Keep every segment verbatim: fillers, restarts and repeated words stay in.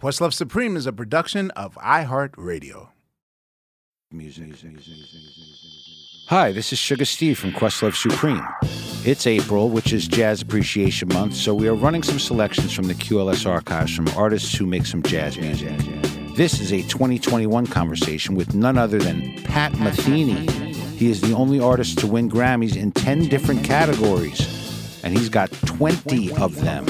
Questlove Supreme is a production of iHeartRadio. Hi, this is Sugar Steve from Questlove Supreme. It's April, which is Jazz Appreciation Month, so we are running some selections from the Q L S archives from artists who make some jazz music. This is a twenty twenty-one conversation with none other than Pat Metheny. He is the only artist to win Grammys in ten different categories, and he's got twenty of them.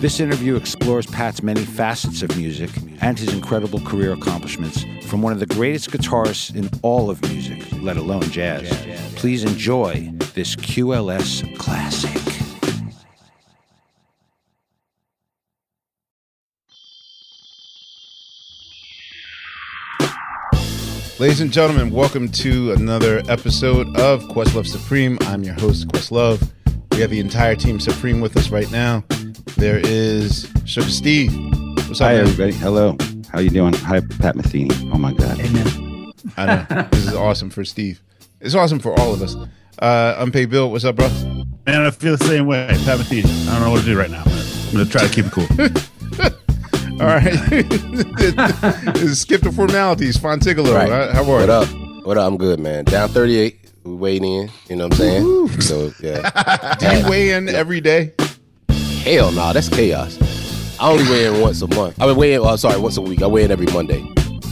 This interview explores Pat's many facets of music and his incredible career accomplishments from one of the greatest guitarists in all of music, let alone jazz. Please enjoy this Q L S classic. Ladies and gentlemen, welcome to another episode of Questlove Supreme. I'm your host, Questlove. We have the entire team Supreme with us right now. There is Sugar Steve. What's up, Hi, man? Everybody. Hello. How you doing? Hi, Pat Metheny. Oh, my God. Amen. I know. This is awesome for Steve. It's awesome for all of us. Uh, Unpaid Bill, what's up, bro? Man, I feel the same way. Pat Metheny. I don't know what to do right now. I'm going to try to keep it cool. All right. Skip the formalities. Fontigolo, right. How are you? What up? What up? I'm good, man. Down thirty-eight. We weighed in, you know what I'm saying? Woo. So yeah. Do you weigh in yeah. every day? Hell no, nah, that's chaos. I only weigh in once a month. I mean, weigh in. Oh, sorry, once a week. I weigh in every Monday.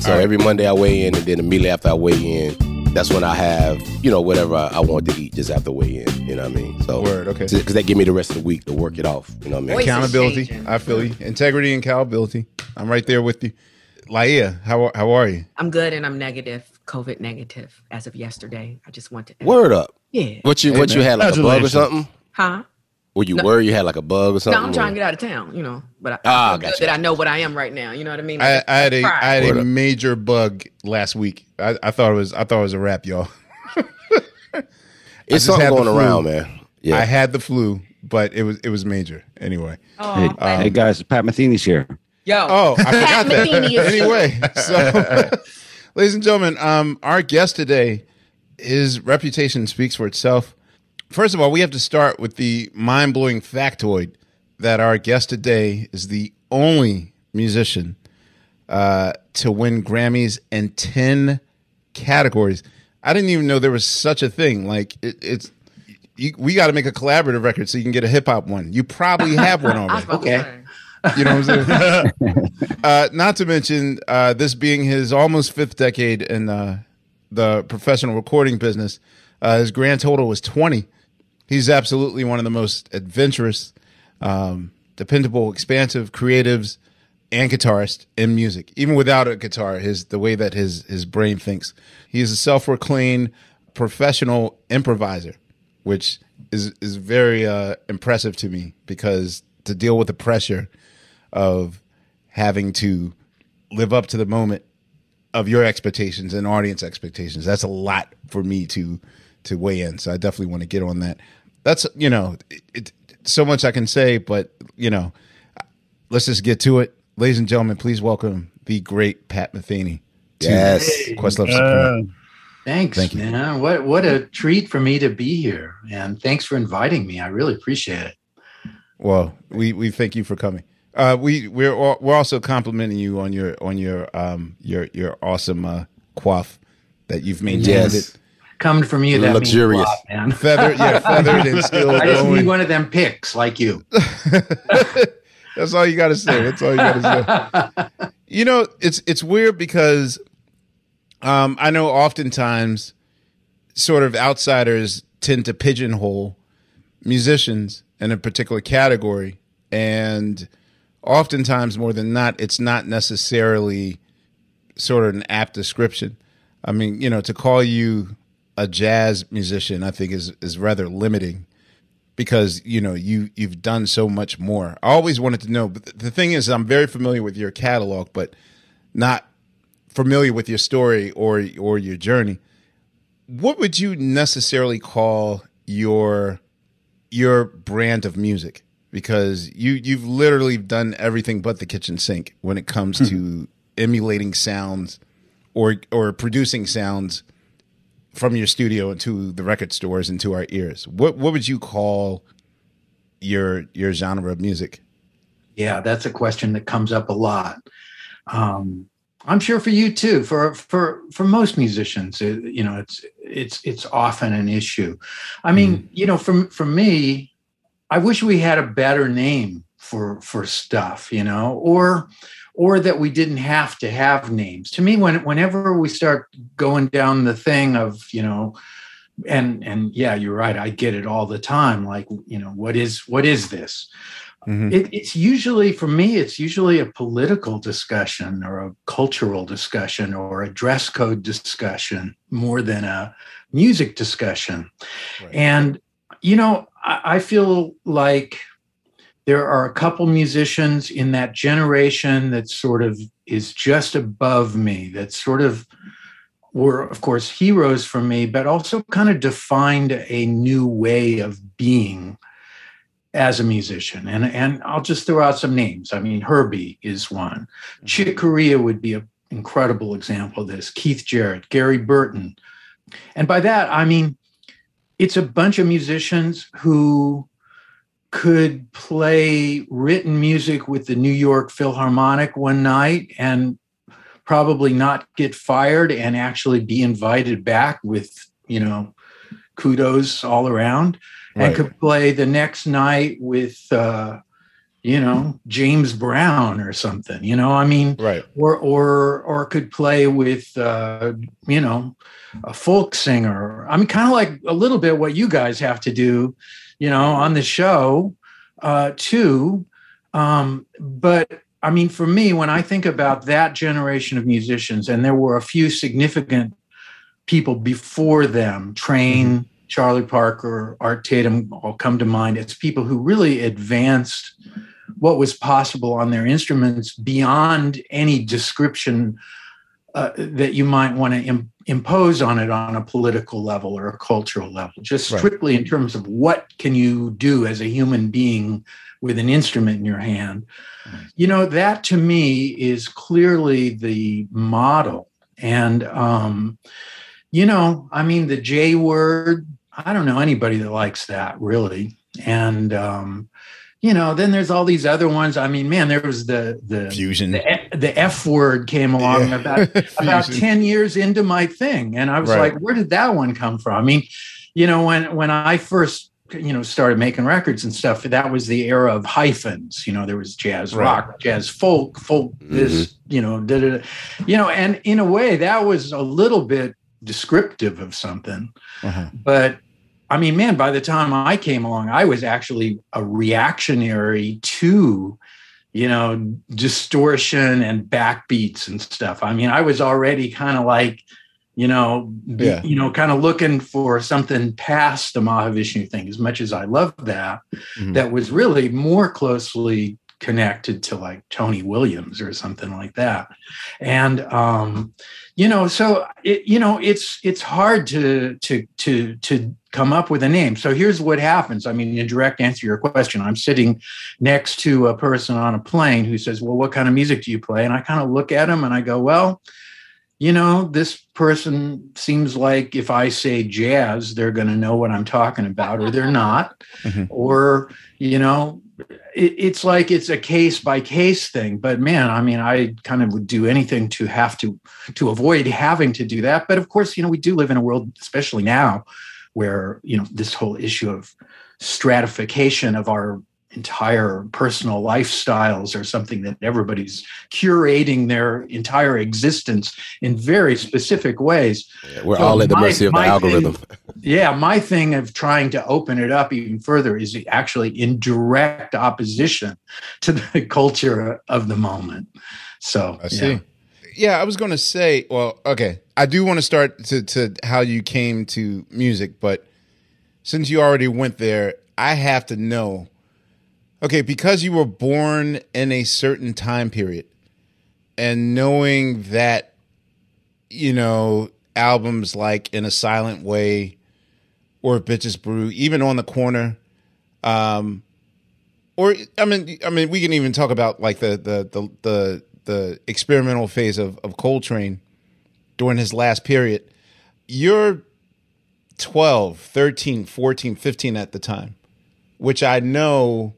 So right. every Monday I weigh in, and then immediately after I weigh in, that's when I have you know whatever I, I want to eat just after weigh in. You know what I mean? So word, okay. Because that give me the rest of the week to work it off. You know what I mean? Accountability. I feel you. Integrity and accountability. I'm right there with you. Laia, how how are you? I'm good, and I'm negative. COVID negative as of yesterday. I just want to end. Word up. Yeah. What you what Amen. You had like a bug or something? Huh? Were you no. worried you had like a bug or something? No, I'm trying or? to get out of town, you know. But I, ah, I gotcha. That I know what I am right now. You know what I mean? Like, I, I had a pride. I had Word a up. major bug last week. I, I thought it was I thought it was a wrap, y'all. It's something going around, man. Yeah. I had the flu, but it was it was major anyway. Oh, hey, um, hey guys, Pat Metheny's here. Yo. Oh, I forgot that. Anyway, so. Ladies and gentlemen, um, our guest today, his reputation speaks for itself. First of all, we have to start with the mind-blowing factoid that our guest today is the only musician uh, to win Grammys in ten categories. I didn't even know there was such a thing. Like it, it's, you, we got to make a collaborative record so you can get a hip hop one. You probably have one already. Okay. You know what I'm saying? uh, not to mention uh, this being his almost fifth decade in uh, the professional recording business. Uh, his grand total was twenty. He's absolutely one of the most adventurous, um, dependable, expansive creatives and guitarists in music. Even without a guitar, his the way that his, his brain thinks. He is a self-proclaimed professional improviser, which is, is very uh, impressive to me because to deal with the pressure of having to live up to the moment of your expectations and audience expectations. That's a lot for me to to weigh in. So I definitely want to get on that. That's, you know, it, it, so much I can say, but, you know, let's just get to it. Ladies and gentlemen, please welcome the great Pat Metheny Yes, hey, Questlove Supreme. Uh, thanks, Thank man. You. What what a treat for me to be here, and thanks for inviting me. I really appreciate it. Well, we, we thank you for coming. Uh, we we're we're also complimenting you on your on your um your your awesome uh, coif that you've maintained. Yes. It. Come from you, that luxurious means a lot, man. Feathered, yeah, feathered and still I just going. Need one of them picks like you. That's all you got to say. That's all you got to say. You know, it's it's weird because um, I know oftentimes sort of outsiders tend to pigeonhole musicians in a particular category, and oftentimes, more than not, it's not necessarily sort of an apt description. I mean, you know, to call you a jazz musician, I think is is rather limiting because, you know, you, you've done so much more. I always wanted to know, but the thing is, I'm very familiar with your catalog, but not familiar with your story or or your journey. What would you necessarily call your your brand of music? Because you, you've literally done everything but the kitchen sink when it comes mm-hmm. to emulating sounds or or producing sounds from your studio into the record stores into our ears. What what would you call your your genre of music? Yeah, that's a question that comes up a lot. Um, I'm sure for you too. For for for most musicians, it, you know, it's it's it's often an issue. I mean, mm. you know, for for me, I wish we had a better name for for stuff, you know, or or that we didn't have to have names. To me, when, whenever we start going down the thing of, you know, and and yeah, you're right, I get it all the time. Like, you know, what is what is this? Mm-hmm. It, it's usually, for me, it's usually a political discussion or a cultural discussion or a dress code discussion more than a music discussion. Right. And, you know, I, I feel like there are a couple musicians in that generation that sort of is just above me, that sort of were, of course, heroes for me, but also kind of defined a new way of being as a musician. And, and I'll just throw out some names. I mean, Herbie is one. Mm-hmm. Chick Corea would be an incredible example of this. Keith Jarrett, Gary Burton. And by that, I mean, it's a bunch of musicians who could play written music with the New York Philharmonic one night and probably not get fired and actually be invited back with, you know, kudos all around, right, and could play the next night with, uh, you know, James Brown or something, you know, I mean, right. or, or, or could play with, uh, you know, a folk singer. I mean, kind of like a little bit what you guys have to do, you know, on the show, uh, too. Um, but I mean, for me, when I think about that generation of musicians, and there were a few significant people before them, Trane, Charlie Parker, Art Tatum all come to mind. It's people who really advanced what was possible on their instruments beyond any description uh, that you might want to im- impose on it on a political level or a cultural level, just strictly right. in terms of what can you do as a human being with an instrument in your hand. Right. You know, that to me is clearly the model. And, um, you know, I mean, the J word, I don't know anybody that likes that really. And, um, you know, then there's all these other ones. I mean, man, there was the the fusion. The F, the F word came along yeah. about about ten years into my thing, and I was right. like, where did that one come from? I mean, you know, when when I first you know started making records and stuff, that was the era of hyphens. You know, there was jazz right. rock, jazz folk, folk mm-hmm. this, you know, da, da, da. You know, and in a way, that was a little bit descriptive of something, uh-huh. but. I mean, man, by the time I came along, I was actually a reactionary to, you know, distortion and backbeats and stuff. I mean, I was already kind of like, you know, yeah. you know, kind of looking for something past the Mahavishnu thing, as much as I love that, mm-hmm. that was really more closely connected to like Tony Williams or something like that. And, um, you know, so, it, you know, it's, it's hard to, to, to, to come up with a name. So here's what happens. I mean, in direct answer to your question, I'm sitting next to a person on a plane who says, well, what kind of music do you play? And I kind of look at him and I go, well, you know, this person seems like if I say jazz, they're going to know what I'm talking about, or they're not. Mm-hmm. Or, you know, it, it's like it's a case by case thing. But man, I mean, I kind of would do anything to have to to avoid having to do that. But of course, you know, we do live in a world, especially now, where, you know, this whole issue of stratification of our entire personal lifestyles are something that everybody's curating their entire existence in very specific ways. Yeah, we're so all at the mercy of the algorithm. Thing, yeah, my thing of trying to open it up even further is actually in direct opposition to the culture of the moment. So I see. Yeah. Yeah, I was going to say, well, okay, I do want to start to, to how you came to music, but since you already went there, I have to know, okay, because you were born in a certain time period and knowing that, you know, albums like In a Silent Way or Bitches Brew, even On the Corner, um, or, I mean, I mean, we can even talk about like the, the, the, the, the experimental phase of, of Coltrane during his last period, you're twelve, thirteen, fourteen, fifteen at the time, which I know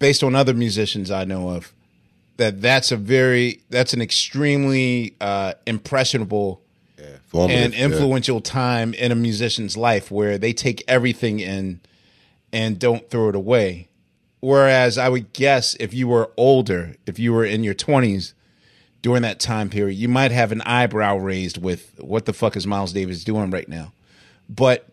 based on other musicians I know of, that that's a very, that's an extremely uh, impressionable yeah, and influential yeah. time in a musician's life where they take everything in and don't throw it away. Whereas I would guess if you were older, if you were in your twenties during that time period, you might have an eyebrow raised with what the fuck is Miles Davis doing right now? But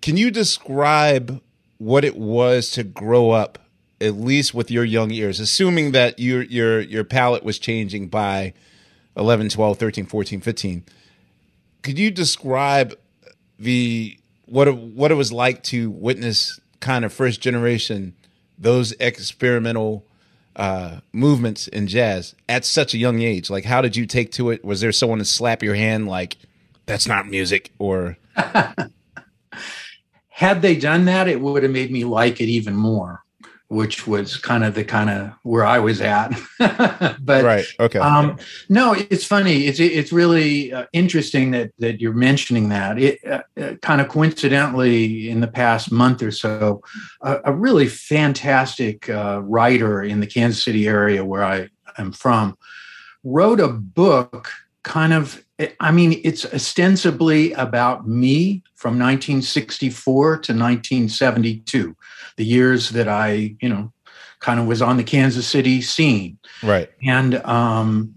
can you describe what it was to grow up, at least with your young ears, assuming that your your your palate was changing by eleven, twelve, thirteen, fourteen, fifteen? Could you describe the what it, what it was like to witness kind of first generation those experimental uh, movements in jazz at such a young age? Like, how did you take to it? Was there someone to slap your hand like, that's not music? Or had they done that, it would have made me like it even more, which was kind of the kind of where I was at. But right. Okay. Um, no, it's funny. It's it's really uh, interesting that that you're mentioning that. It uh, uh, kind of coincidentally in the past month or so, uh, a really fantastic uh, writer in the Kansas City area where I am from wrote a book. Kind of, I mean, it's ostensibly about me from nineteen sixty-four to nineteen seventy-two, the years that I, you know, kind of was on the Kansas City scene. Right. And um,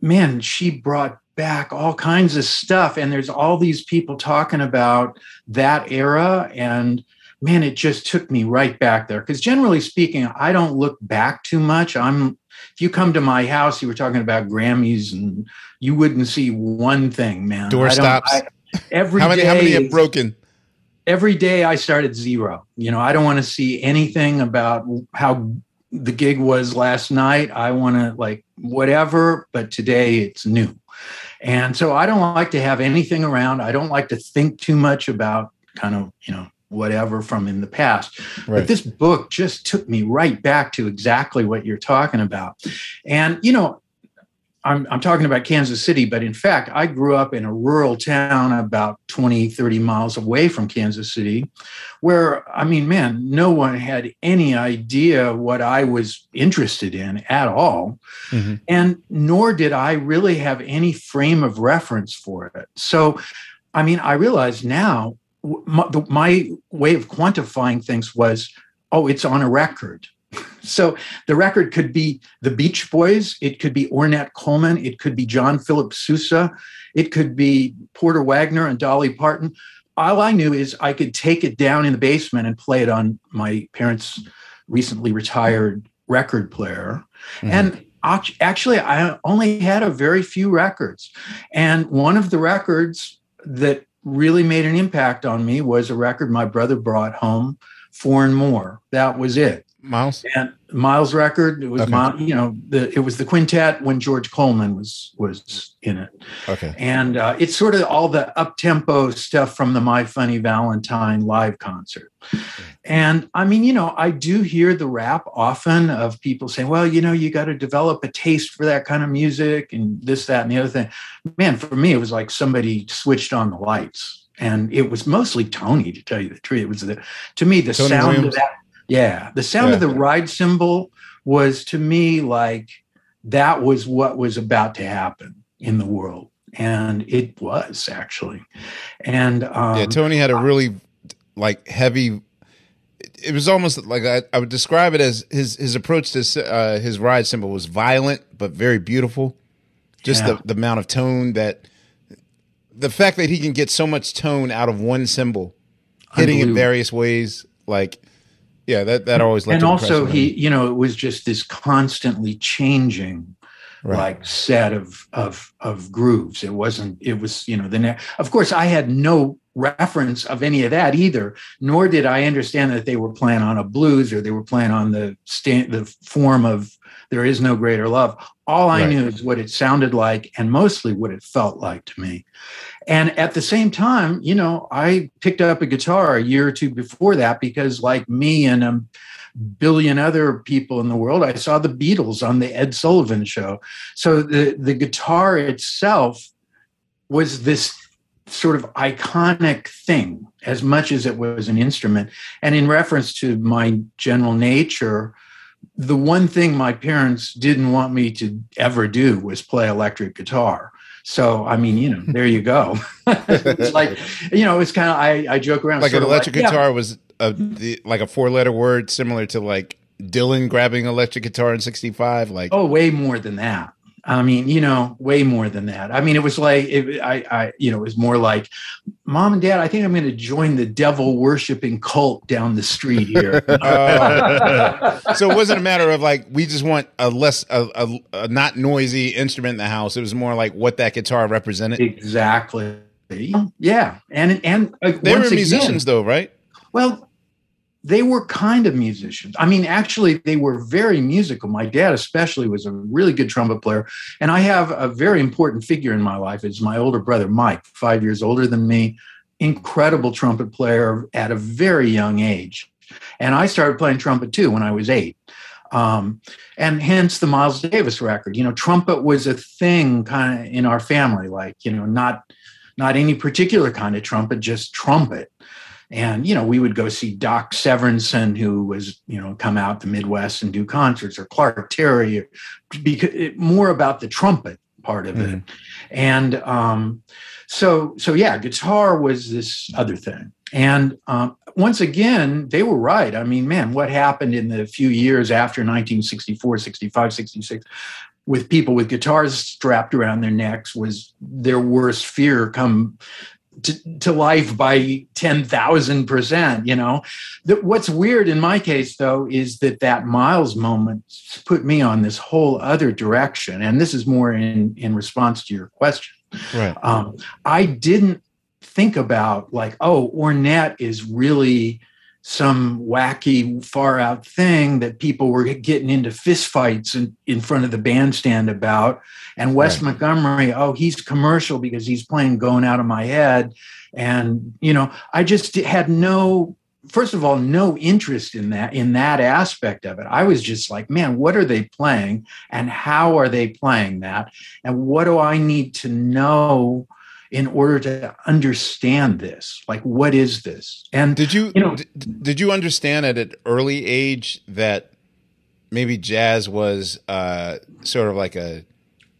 man, she brought back all kinds of stuff. And there's all these people talking about that era. And man, it just took me right back there. Because generally speaking, I don't look back too much. I'm If you come to my house, you were talking about Grammys, and you wouldn't see one thing, man. Door stops. I, every how many, day, how many have broken? Every day I start at zero. You know, I don't want to see anything about how the gig was last night. I want to like whatever, but today it's new. And so I don't like to have anything around. I don't like to think too much about kind of, you know, whatever from in the past. Right. But this book just took me right back to exactly what you're talking about. And, you know, I'm, I'm talking about Kansas City, but in fact, I grew up in a rural town about twenty, thirty miles away from Kansas City, where, I mean, man, no one had any idea what I was interested in at all. Mm-hmm. And nor did I really have any frame of reference for it. So, I mean, I realize now, My, the, my way of quantifying things was, oh, it's on a record. So the record could be the Beach Boys. It could be Ornette Coleman. It could be John Philip Sousa. It could be Porter Wagoner and Dolly Parton. All I knew is I could take it down in the basement and play it on my parents' recently retired record player. Mm-hmm. And actually, I only had a very few records. And one of the records that really made an impact on me was a record my brother brought home, Four and More. That was it. Miles and Miles' record. It was okay. Miles, you know, the, it was the quintet when George Coleman was was in it. Okay, and uh, it's sort of all the up tempo stuff from the My Funny Valentine live concert. Okay. And I mean, you know, I do hear the rap often of people saying, "Well, you know, you got to develop a taste for that kind of music and this, that, and the other thing." Man, for me, it was like somebody switched on the lights, and it was mostly Tony, to tell you the truth. It was the to me the Tony sound Williams. of that. Yeah, the sound yeah. of the ride cymbal was to me like that was what was about to happen in the world, and it was actually. And um, yeah, Tony had a really like heavy. It was almost like I, I would describe it as his his approach to uh, his ride cymbal was violent but very beautiful. Just yeah. the, the amount of tone that the fact that he can get so much tone out of one cymbal, hitting in various ways like. Yeah, that, that always left. And also he, you know, it was just this constantly changing right. like set of of of grooves. It wasn't, it was, you know, the next, of course, I had no reference of any of that either, nor did I understand that they were playing on a blues or they were playing on the stand, the form of There Is No Greater Love. All I right. knew is what it sounded like and mostly what it felt like to me. And at the same time, you know, I picked up a guitar a year or two before that because like me and a billion other people in the world, I saw the Beatles on the Ed Sullivan Show. So the, the guitar itself was this sort of iconic thing as much as it was an instrument. And in reference to my general nature, the one thing my parents didn't want me to ever do was play electric guitar. So, I mean, you know, there you go. It's like, you know, it's kind of, I, I joke around. Like an electric like, guitar yeah. was a, the, like a four-letter word similar to like Dylan grabbing electric guitar in sixty-five. Like, oh, way more than that. I mean, you know, way more than that. I mean, it was like, it, I, I, you know, it was more like, Mom and Dad, I think I'm going to join the devil worshiping cult down the street here. uh, so it wasn't a matter of like, we just want a less, a, a, a not noisy instrument in the house. It was more like what that guitar represented. Exactly. Yeah. And, and uh, they were musicians again, though, right? Well, they were kind of musicians. I mean, actually, they were very musical. My dad especially was a really good trumpet player. And I have a very important figure in my life. It's my older brother, Mike, five years older than me, incredible trumpet player at a very young age. And I started playing trumpet, too, when I was eight. Um, and hence the Miles Davis record. You know, trumpet was a thing kind of in our family, like, you know, not, not any particular kind of trumpet, just trumpet. And, you know, we would go see Doc Severinsen, who was, you know, come out the Midwest and do concerts, or Clark Terry, or, because it, more about the trumpet part of mm-hmm. it. And um, so, so yeah, guitar was this other thing. And um, once again, they were right. I mean, man, what happened in the few years after nineteen sixty-four, sixty-five, sixty-six with people with guitars strapped around their necks was their worst fear come To, to life by ten thousand percent, you know. The, what's weird in my case, though, is that that Miles moment put me on this whole other direction. And this is more in, in response to your question. Right. Um, I didn't think about like, oh, Ornette is really some wacky, far-out thing that people were getting into fistfights in, in front of the bandstand about. And Wes right. Montgomery, oh, he's commercial because he's playing Going Out of My Head. And, you know, I just had no, first of all, no interest in that, in that aspect of it. I was just like, man, what are they playing? And how are they playing that? And what do I need to know in order to understand this? Like, what is this? And did you, you know, d- did you understand at an early age that maybe jazz was uh, sort of like a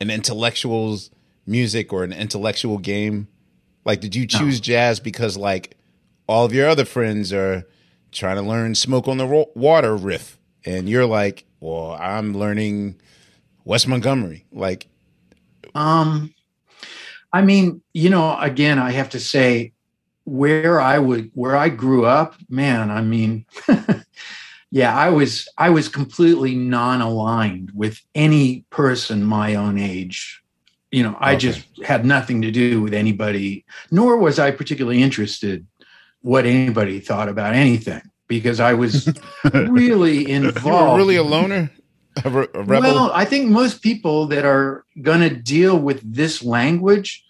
an intellectual's music or an intellectual game? Like, did you choose no. jazz because like all of your other friends are trying to learn Smoke on the Ro- Water riff, and you're like, well, I'm learning Wes Montgomery, like, um. I mean, you know, again, I have to say where I would, where I grew up, man, I mean, yeah, I was, I was completely non-aligned with any person my own age. You know, I okay. just had nothing to do with anybody, nor was I particularly interested what anybody thought about anything. because I was really involved. You were really a loner? A re- a rebel? Well, I think most people that are going to deal with this language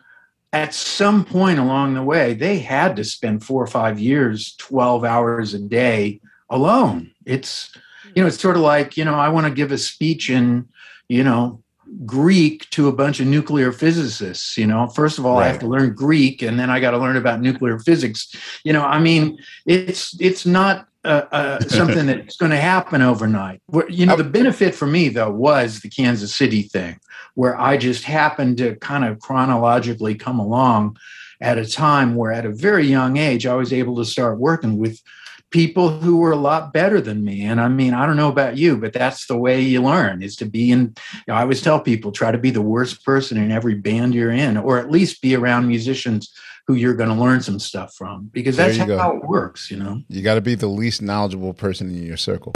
at some point along the way, they had to spend four or five years, twelve hours a day alone. It's, you know, it's sort of like, you know, I want to give a speech in, you know, Greek to a bunch of nuclear physicists. You know, first of all, right. I have to learn Greek, and then I got to learn about nuclear physics. You know, I mean, it's it's not uh, uh, something that's going to happen overnight. Where, you know, the benefit for me though was the Kansas City thing, where I just happened to kind of chronologically come along at a time where, at a very young age, I was able to start working with people who were a lot better than me. And I mean, I don't know about you, but that's the way you learn, is to be in, you know, I always tell people, try to be the worst person in every band you're in, or at least be around musicians who you're going to learn some stuff from, because that's how go. it works. You know, you got to be the least knowledgeable person in your circle.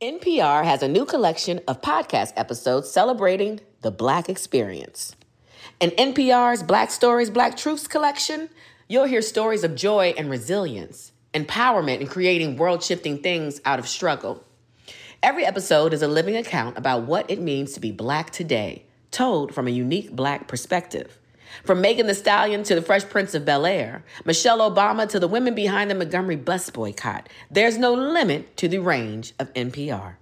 N P R has a new collection of podcast episodes celebrating the Black experience. In N P R's Black Stories, Black Truths collection, you'll hear stories of joy and resilience, empowerment, and creating world-shifting things out of struggle. Every episode is a living account about what it means to be Black today, told from a unique Black perspective. From Megan Thee Stallion to the Fresh Prince of Bel-Air, Michelle Obama to the women behind the Montgomery bus boycott, there's no limit to the range of N P R.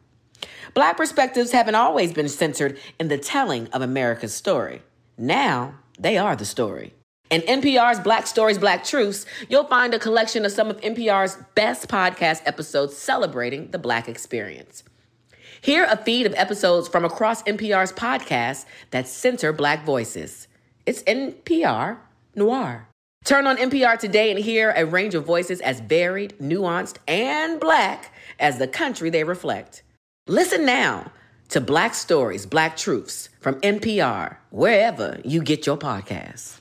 Black perspectives haven't always been centered in the telling of America's story. Now, they are the story. In N P R's Black Stories, Black Truths, you'll find a collection of some of N P R's best podcast episodes celebrating the Black experience. Hear a feed of episodes from across N P R's podcasts that center Black voices. It's N P R Noir. Turn on N P R today and hear a range of voices as varied, nuanced, and Black as the country they reflect. Listen now to Black Stories, Black Truths from N P R, wherever you get your podcasts.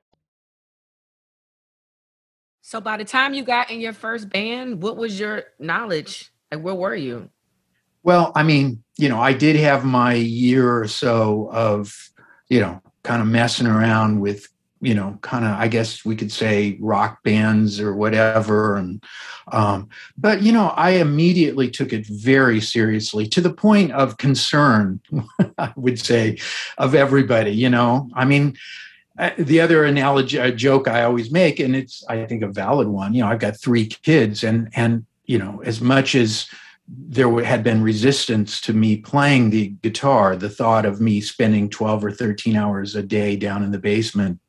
So by the time you got in your first band, what was your knowledge? Like, where were you? Well, I mean, you know, I did have my year or so of, you know, kind of messing around with, you know, kind of, I guess we could say rock bands or whatever. And, um, but, you know, I immediately took it very seriously to the point of concern, I would say, of everybody, you know, I mean, the other analogy, a joke I always make, and it's, I think, a valid one. You know, I've got three kids, and and you know, as much as there had been resistance to me playing the guitar, the thought of me spending twelve or thirteen hours a day down in the basement,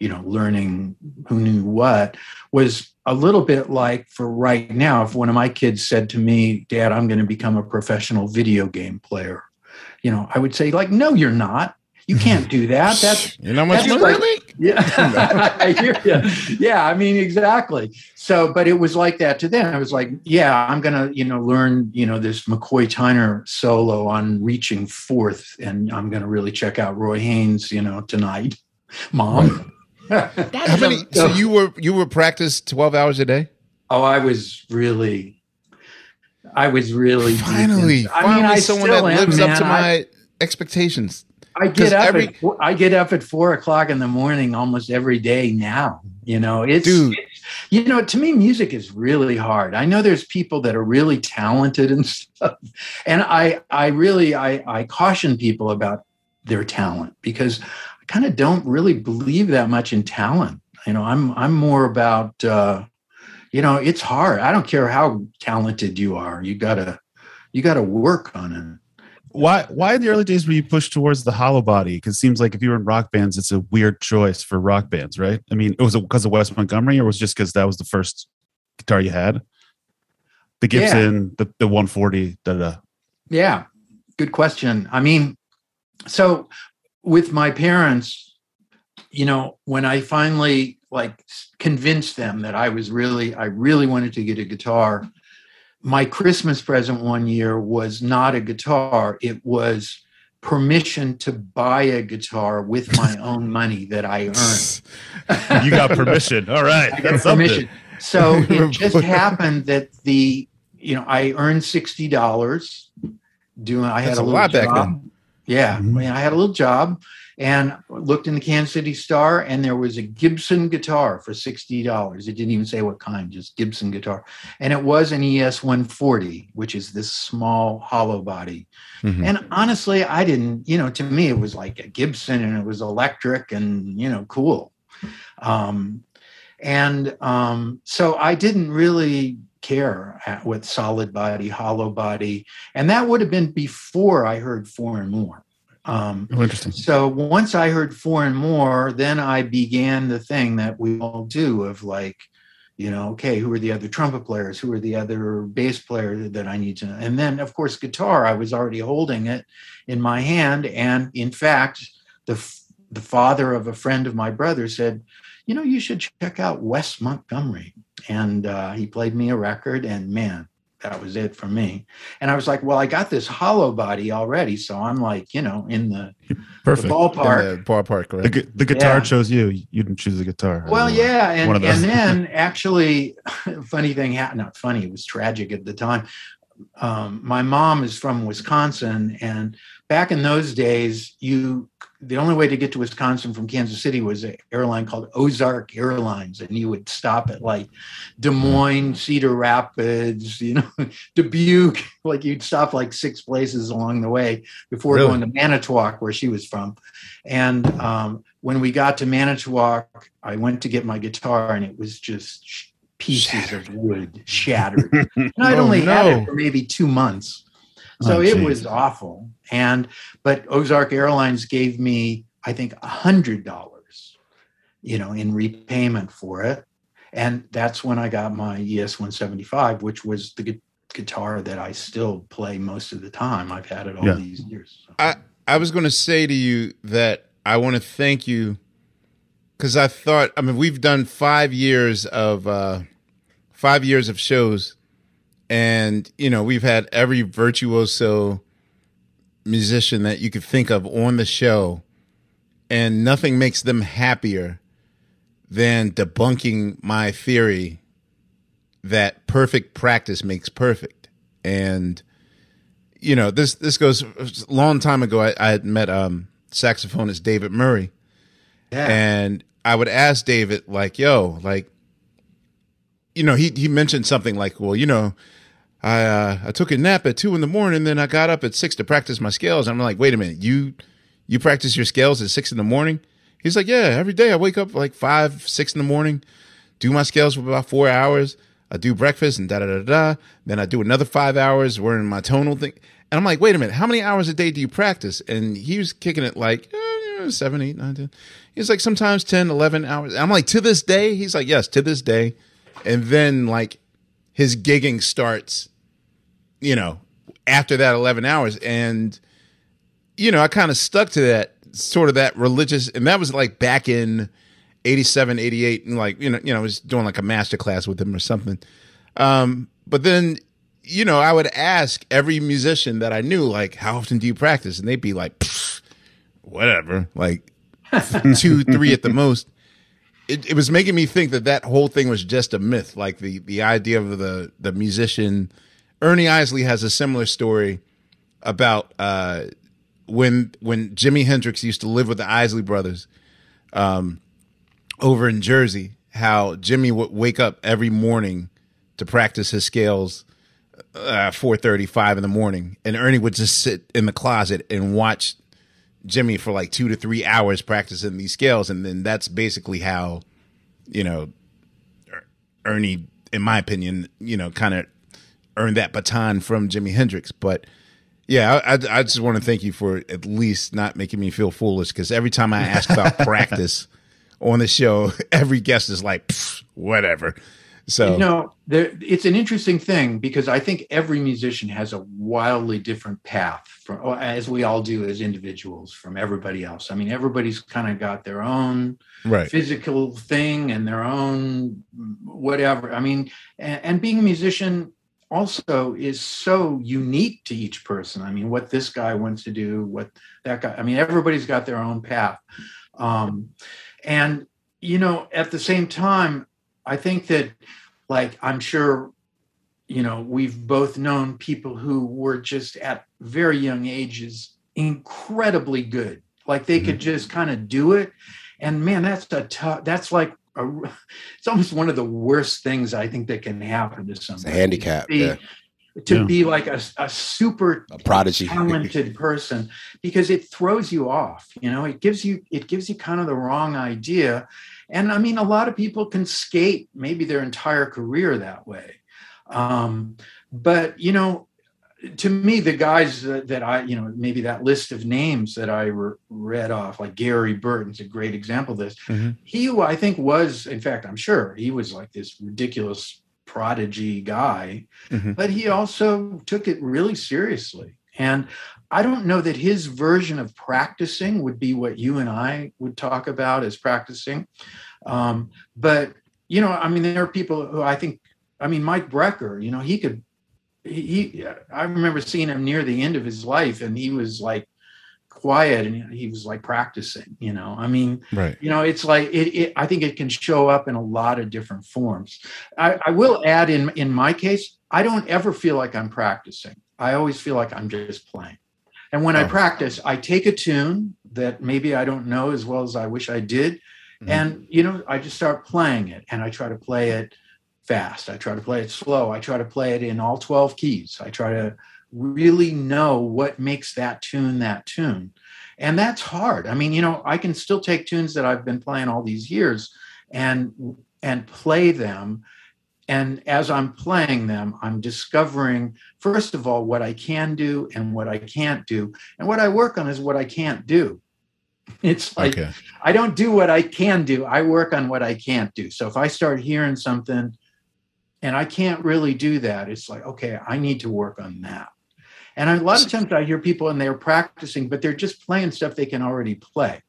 you know, learning who knew what, was a little bit like, for right now, if one of my kids said to me, "Dad, I'm going to become a professional video game player," you know, I would say, like, "No, you're not. You can't do that. That's, you know, that's like, really? Yeah. I hear you. Yeah, I mean, exactly. So, but it was like that to them. I was like, yeah, I'm going to, you know, learn, you know, this McCoy-Tyner solo on Reaching Fourth, and I'm going to really check out Roy Haynes, you know, tonight, Mom. How many, so you were, you were practiced twelve hours a day? Oh, I was really, I was really. Finally, I mean, finally I someone that lives am, up man. to my I, expectations. I get up. Every, at, I get up at four o'clock in the morning almost every day now. You know, it's, it's you know, to me, music is really hard. I know there's people that are really talented and stuff, and I, I really, I, I caution people about their talent because I kind of don't really believe that much in talent. You know, I'm, I'm more about, uh, you know, it's hard. I don't care how talented you are. You gotta, you gotta work on it. Why why in the early days were you pushed towards the hollow body? Because it seems like if you were in rock bands, it's a weird choice for rock bands, right? I mean, it was because of Wes Montgomery, or was it just because that was the first guitar you had? The Gibson, yeah. the, the one forty, da-da. Yeah, good question. I mean, so with my parents, you know, when I finally like convinced them that I was really, I really wanted to get a guitar, my Christmas present one year was not a guitar. It was permission to buy a guitar with my own money that I earned. You got permission. All right. I got permission. So it just happened that the, you know, I earned sixty dollars doing, I had a, a lot back then. Yeah. Mm-hmm. I mean, I had a little job and looked in the Kansas City Star, and there was a Gibson guitar for sixty dollars. It didn't even say what kind, just Gibson guitar. And it was an E S one forty, which is this small hollow body. Mm-hmm. And honestly, I didn't, you know, to me, it was like a Gibson and it was electric and, you know, cool. Um, and um, so I didn't really care at, with solid body, hollow body. And that would have been before I heard Four and More. Um, oh, interesting. So once I heard Four and More, then I began the thing that we all do of like, you know, okay, who are the other trumpet players? Who are the other bass players that I need to know? And then, of course, guitar, I was already holding it in my hand. And in fact, the the father of a friend of my brother said, you know, you should check out Wes Montgomery. And uh, he played me a record, and man, that was it for me. And I was like, well, I got this hollow body already. So I'm like, you know, in the, Perfect. the ballpark. In the ballpark, right? The, the guitar yeah. chose you. You didn't choose the guitar. Well, yeah. And, and then actually, funny thing happened. Not funny. It was tragic at the time. Um, my mom is from Wisconsin. And back in those days, you the only way to get to Wisconsin from Kansas City was an airline called Ozark Airlines. And you would stop at like Des Moines, Cedar Rapids, you know, Dubuque. Like you'd stop like six places along the way before really? going to Manitowoc, where she was from. And um, when we got to Manitowoc, I went to get my guitar and it was just pieces shattered. of wood shattered. And I'd oh, only no. had it for maybe two months. So oh, it geez. was awful. And, but Ozark Airlines gave me, I think, a hundred dollars, you know, in repayment for it. And that's when I got my E S one seventy-five, which was the gu- guitar that I still play most of the time. I've had it all yeah. these years. So. I, I was going to say to you that I want to thank you because I thought, I mean, we've done five years of, uh, five years of shows. And, you know, we've had every virtuoso musician that you could think of on the show, and nothing makes them happier than debunking my theory that perfect practice makes perfect. And, you know, this this goes a long time ago. I, I had met um, saxophonist David Murray, yeah. and I would ask David, like, yo, like, you know, he, he mentioned something like, well, you know, I uh, I took a nap at two in the morning, then I got up at six to practice my scales. I'm like, wait a minute, you you practice your scales at six in the morning? He's like, yeah, every day I wake up like five, six in the morning, do my scales for about four hours. I do breakfast and da da da da. Then I do another five hours. We're in my tonal thing, and I'm like, wait a minute, how many hours a day do you practice? And he was kicking it like eh, you know, seven, eight, nine, ten. He's like sometimes ten, eleven hours. I'm like, to this day, he's like, yes, to this day. And then like his gigging starts, you know, after that eleven hours. And, you know, I kind of stuck to that sort of that religious, and that was like back in eighty-seven, eighty-eight. And like, you know, you know, I was doing like a master class with him or something. Um, but then, you know, I would ask every musician that I knew, like, how often do you practice? And they'd be like, whatever, like two, three at the most. It, it was making me think that that whole thing was just a myth. Like the, the idea of the, the musician, Ernie Isley has a similar story about, uh, when when Jimi Hendrix used to live with the Isley Brothers um, over in Jersey, how Jimmy would wake up every morning to practice his scales uh, four thirty, five in the morning, and Ernie would just sit in the closet and watch Jimmy for like two to three hours practicing these scales. And then that's basically how, you know, Ernie, in my opinion, you know, kind of earned that baton from Jimi Hendrix. But yeah, I, I just want to thank you for at least not making me feel foolish, because every time I ask about practice on the show, every guest is like, whatever. So, you know, there, it's an interesting thing, because I think every musician has a wildly different path, from, as we all do as individuals, from everybody else. I mean, everybody's kind of got their own right. physical thing and their own whatever. I mean, and, and being a musician also is so unique to each person. I mean, what this guy wants to do, what that guy, I mean, everybody's got their own path. Um, and, you know, at the same time, I think that, like, I'm sure, you know, we've both known people who were just at very young ages incredibly good. Like, they mm-hmm. could just kind of do it. And man, that's a tough, that's like, a, it's almost one of the worst things I think that can happen to somebody. It's a handicap. To be, yeah. to yeah. be like a, a super a prodigy. talented person, because it throws you off, you know, it gives you, it gives you kind of the wrong idea. And I mean, a lot of people can skate maybe their entire career that way. Um, but, you know, to me, the guys that, that I, you know, maybe that list of names that I re- read off, like Gary Burton's a great example of this. Mm-hmm. He, I think, was, in fact, I'm sure he was like this ridiculous prodigy guy, mm-hmm. but he also took it really seriously. And I don't know that his version of practicing would be what you and I would talk about as practicing. Um, but, you know, I mean, there are people who I think, I mean, Mike Brecker, you know, he could, he, I remember seeing him near the end of his life, and he was like quiet, and he was like practicing, you know, I mean, right. you know, it's like, it, it, I think it can show up in a lot of different forms. I, I will add in, in my case, I don't ever feel like I'm practicing. I always feel like I'm just playing. And when oh. I practice, I take a tune that maybe I don't know as well as I wish I did. Mm-hmm. And, you know, I just start playing it, and I try to play it fast. I try to play it slow. I try to play it in all twelve keys. I try to really know what makes that tune that tune. And that's hard. I mean, you know, I can still take tunes that I've been playing all these years and and play them. And as I'm playing them, I'm discovering, first of all, what I can do and what I can't do. And what I work on is what I can't do. It's like, okay. I don't do what I can do. I work on what I can't do. So if I start hearing something and I can't really do that, it's like, okay, I need to work on that. And a lot of times I hear people and they're practicing, but they're just playing stuff they can already play.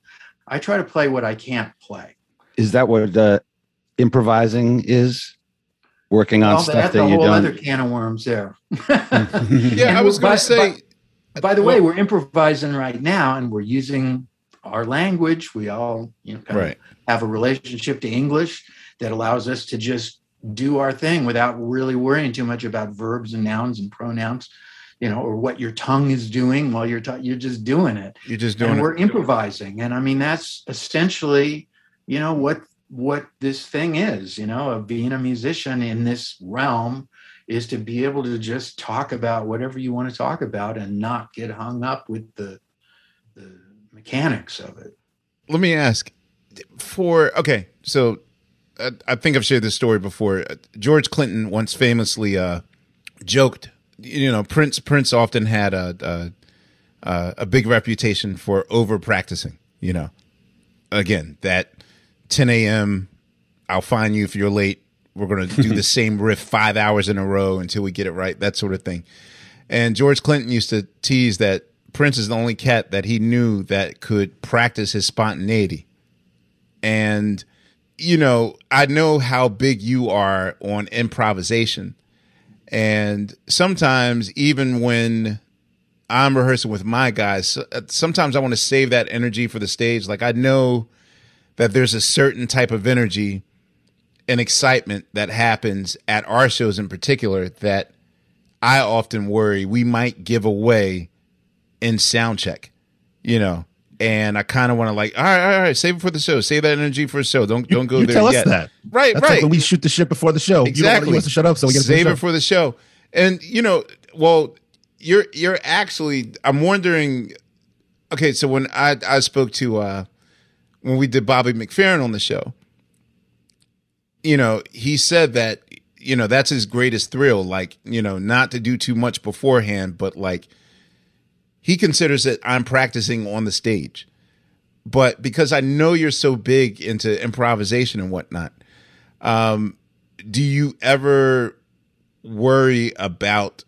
I try to play what I can't play. Is that what uh, improvising is? Working on well, stuff that's that a you whole don't. Other can of worms there. yeah, I was going to say. By, by the well, way, we're improvising right now, and we're using our language. We all, you know, kind right. of have a relationship to English that allows us to just do our thing without really worrying too much about verbs and nouns and pronouns, you know, or what your tongue is doing while you're ta- you're just doing it. You're just doing. And it. We're improvising, and I mean that's essentially, you know, what. what this thing is, you know, of being a musician in this realm, is to be able to just talk about whatever you want to talk about and not get hung up with the the mechanics of it. Let me ask for, okay, so I, I think I've shared this story before. George Clinton once famously uh, joked, you know, Prince Prince often had a, a, a big reputation for over-practicing, you know. Again, that ten a.m., I'll find you if you're late. We're going to do the same riff five hours in a row until we get it right, that sort of thing. And George Clinton used to tease that Prince is the only cat that he knew that could practice his spontaneity. And, you know, I know how big you are on improvisation. And sometimes, even when I'm rehearsing with my guys, sometimes I want to save that energy for the stage. Like, I know that there's a certain type of energy and excitement that happens at our shows in particular that I often worry we might give away in sound check. you know. And I kind of want to like, all right, all right, save it for the show. Save that energy for a show. Don't don't go you there tell us yet. That. Right, That's right. Like when we shoot the shit before the show. Exactly. You don't want to shut up, so we get save it for the show. And you know, well, you're you're actually. I'm wondering. Okay, so when I I spoke to uh, when we did Bobby McFerrin on the show, you know, he said that you know that's his greatest thrill. Like you know, not to do too much beforehand, but like. He considers that I'm practicing on the stage. But because I know you're so big into improvisation and whatnot, um, do you ever worry about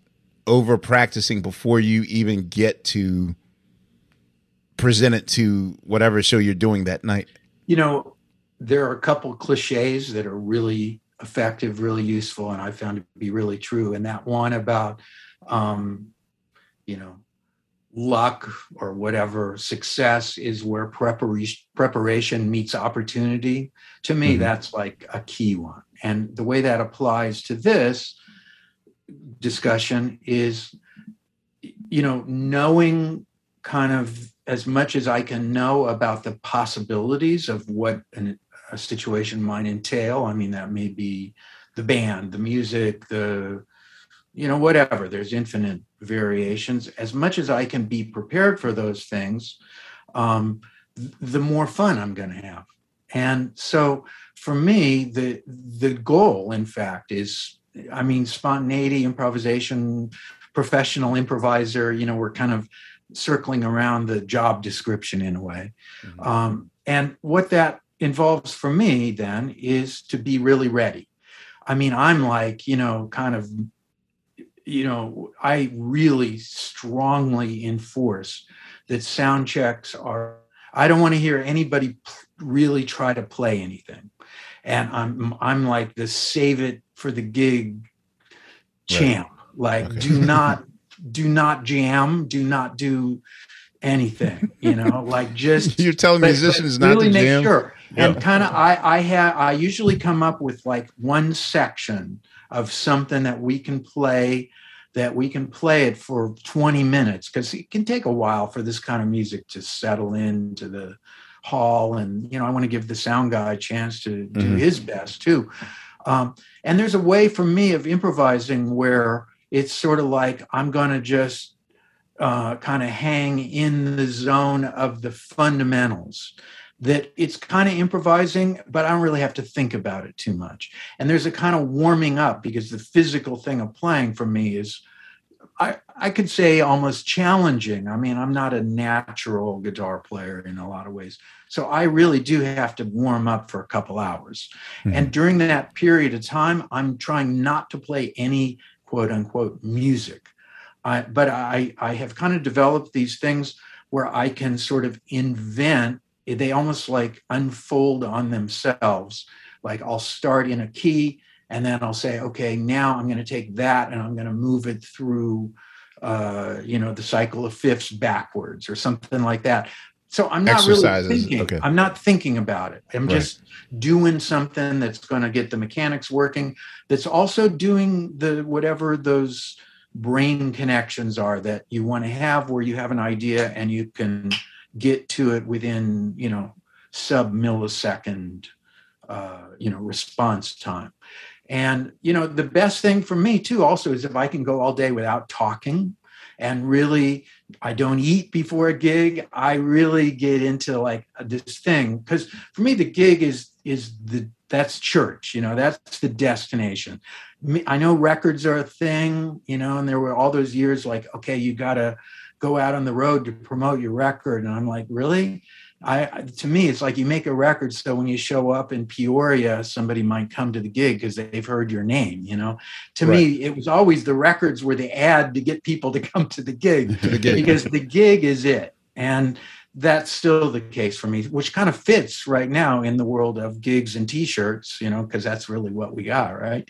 over-practicing before you even get to present it to whatever show you're doing that night? You know, there are a couple cliches that are really effective, really useful, and I found to be really true. And that one about, um, you know, luck or whatever, success is where preparation preparation meets opportunity. To me, mm-hmm. that's like a key one. And the way that applies to this discussion is, you know, knowing kind of as much as I can know about the possibilities of what an, a situation might entail. I mean, that may be the band, the music, the, you know, whatever. There's infinite variations. As much as I can be prepared for those things, um, th- the more fun I'm going to have. And so for me, the the goal, in fact, is, I mean, spontaneity, improvisation, professional improviser, you know, we're kind of circling around the job description in a way. Mm-hmm. Um, and what that involves for me then is to be really ready. I mean, I'm like, you know, kind of you know, I really strongly enforce that sound checks are, I don't want to hear anybody really try to play anything. And I'm, I'm like the save it for the gig champ. Right. Like, okay. do not, do not jam, do not do anything, you know, like just, you're telling but, musicians but not really to make jam. Sure. Yeah. And kind of, I, I have, I usually come up with like one section of something that we can play, that we can play it for twenty minutes, because it can take a while for this kind of music to settle into the hall. And, you know, I want to give the sound guy a chance to do mm-hmm. his best too. Um, and there's a way for me of improvising where it's sort of like, I'm going to just uh, kind of hang in the zone of the fundamentals. That it's kind of improvising, but I don't really have to think about it too much. And there's a kind of warming up, because the physical thing of playing for me is, I, I could say almost challenging. I mean, I'm not a natural guitar player in a lot of ways. So I really do have to warm up for a couple hours. Mm-hmm. And during that period of time, I'm trying not to play any quote unquote music. I, but I, I have kind of developed these things where I can sort of invent. They almost like unfold on themselves. Like I'll start in a key and then I'll say, okay, now I'm going to take that and I'm going to move it through, uh, you know, the cycle of fifths backwards or something like that. So I'm not Exercises. really thinking. Okay. I'm not thinking about it. I'm right. just doing something that's going to get the mechanics working. That's also doing the whatever those brain connections are that you want to have, where you have an idea and you can get to it within, you know, sub millisecond, uh, you know, response time. And, you know, the best thing for me too, also, is if I can go all day without talking and really, I don't eat before a gig. I really get into like this thing. Cause for me, the gig is, is the, that's church, you know, that's the destination. I know records are a thing, you know, and there were all those years like, okay, you gotta go out on the road to promote your record. And I'm like, really? I, to me, it's like you make a record. So when you show up in Peoria, somebody might come to the gig because they've heard your name, you know, to right. me, it was always the records were the ad to get people to come to the gig, to the gig. Because the gig is it. And that's still the case for me, which kind of fits right now in the world of gigs and t-shirts, you know, because that's really what we got. Right.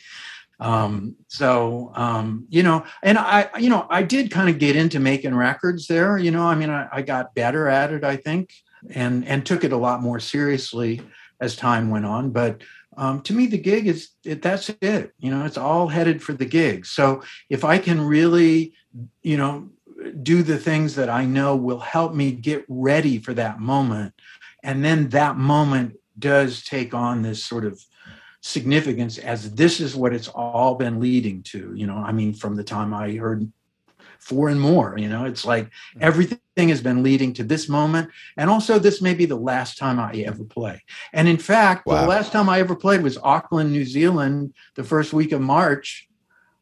Um, so, um, you know, and I, you know, I did kind of get into making records there, you know, I mean, I, I got better at it, I think, and, and took it a lot more seriously as time went on. But, um, to me, the gig is, it, that's it, you know, it's all headed for the gig. So if I can really, you know, do the things that I know will help me get ready for that moment. And then that moment does take on this sort of significance as this is what it's all been leading to. You know, I mean, from the time I heard Four and More, you know, it's like everything has been leading to this moment. And also this may be the last time I ever play. And in fact, wow. the last time I ever played was Auckland, New Zealand, the first week of March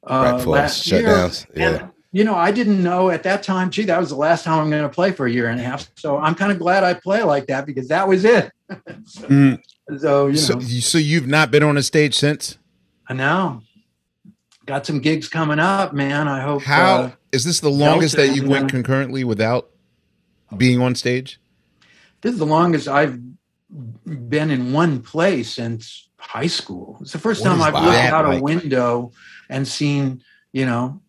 uh, last year. Shutdowns. Yeah. And, you know, I didn't know at that time, gee, that was the last time I'm going to play for a year and a half. So I'm kind of glad I play like that because that was it. so, mm. so, you know. So, so you've not been on a stage since? I know. Got some gigs coming up, man. I hope. How uh, is this the longest that you went concurrently without being on stage? This is the longest I've been in one place since high school. It's the first time I've looked out a window and seen, you know,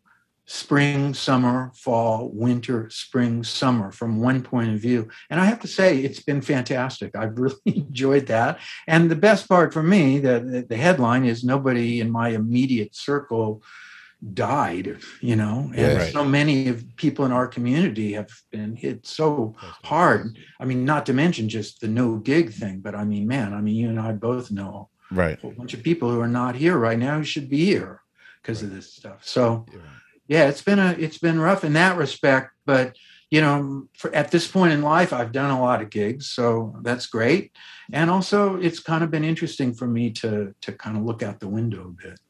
spring, summer, fall, winter, spring, summer from one point of view. And I have to say, it's been fantastic. I've really enjoyed that. And the best part for me, the, the headline is nobody in my immediate circle died, you know, and yeah, right. so many of people in our community have been hit so hard. I mean, not to mention just the no gig thing, but I mean, man, I mean, you and I both know right. a whole bunch of people who are not here right now who should be here because right. of this stuff. So yeah. Yeah, it's been a it's been rough in that respect, but you know, for, at this point in life, I've done a lot of gigs, so that's great. And also, it's kind of been interesting for me to to kind of look out the window a bit.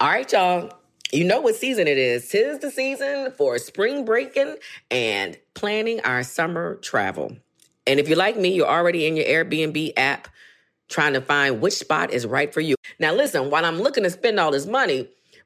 All right, y'all, you know what season it is? 'Tis the season for spring breaking and planning our summer travel. And if you're like me, you're already in your Airbnb app trying to find which spot is right for you. Now, listen, while I'm looking to spend all this money,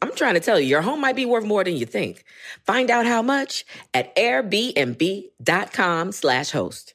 I'm trying to tell you, your home might be worth more than you think. Find out how much at airbnb.com slash host.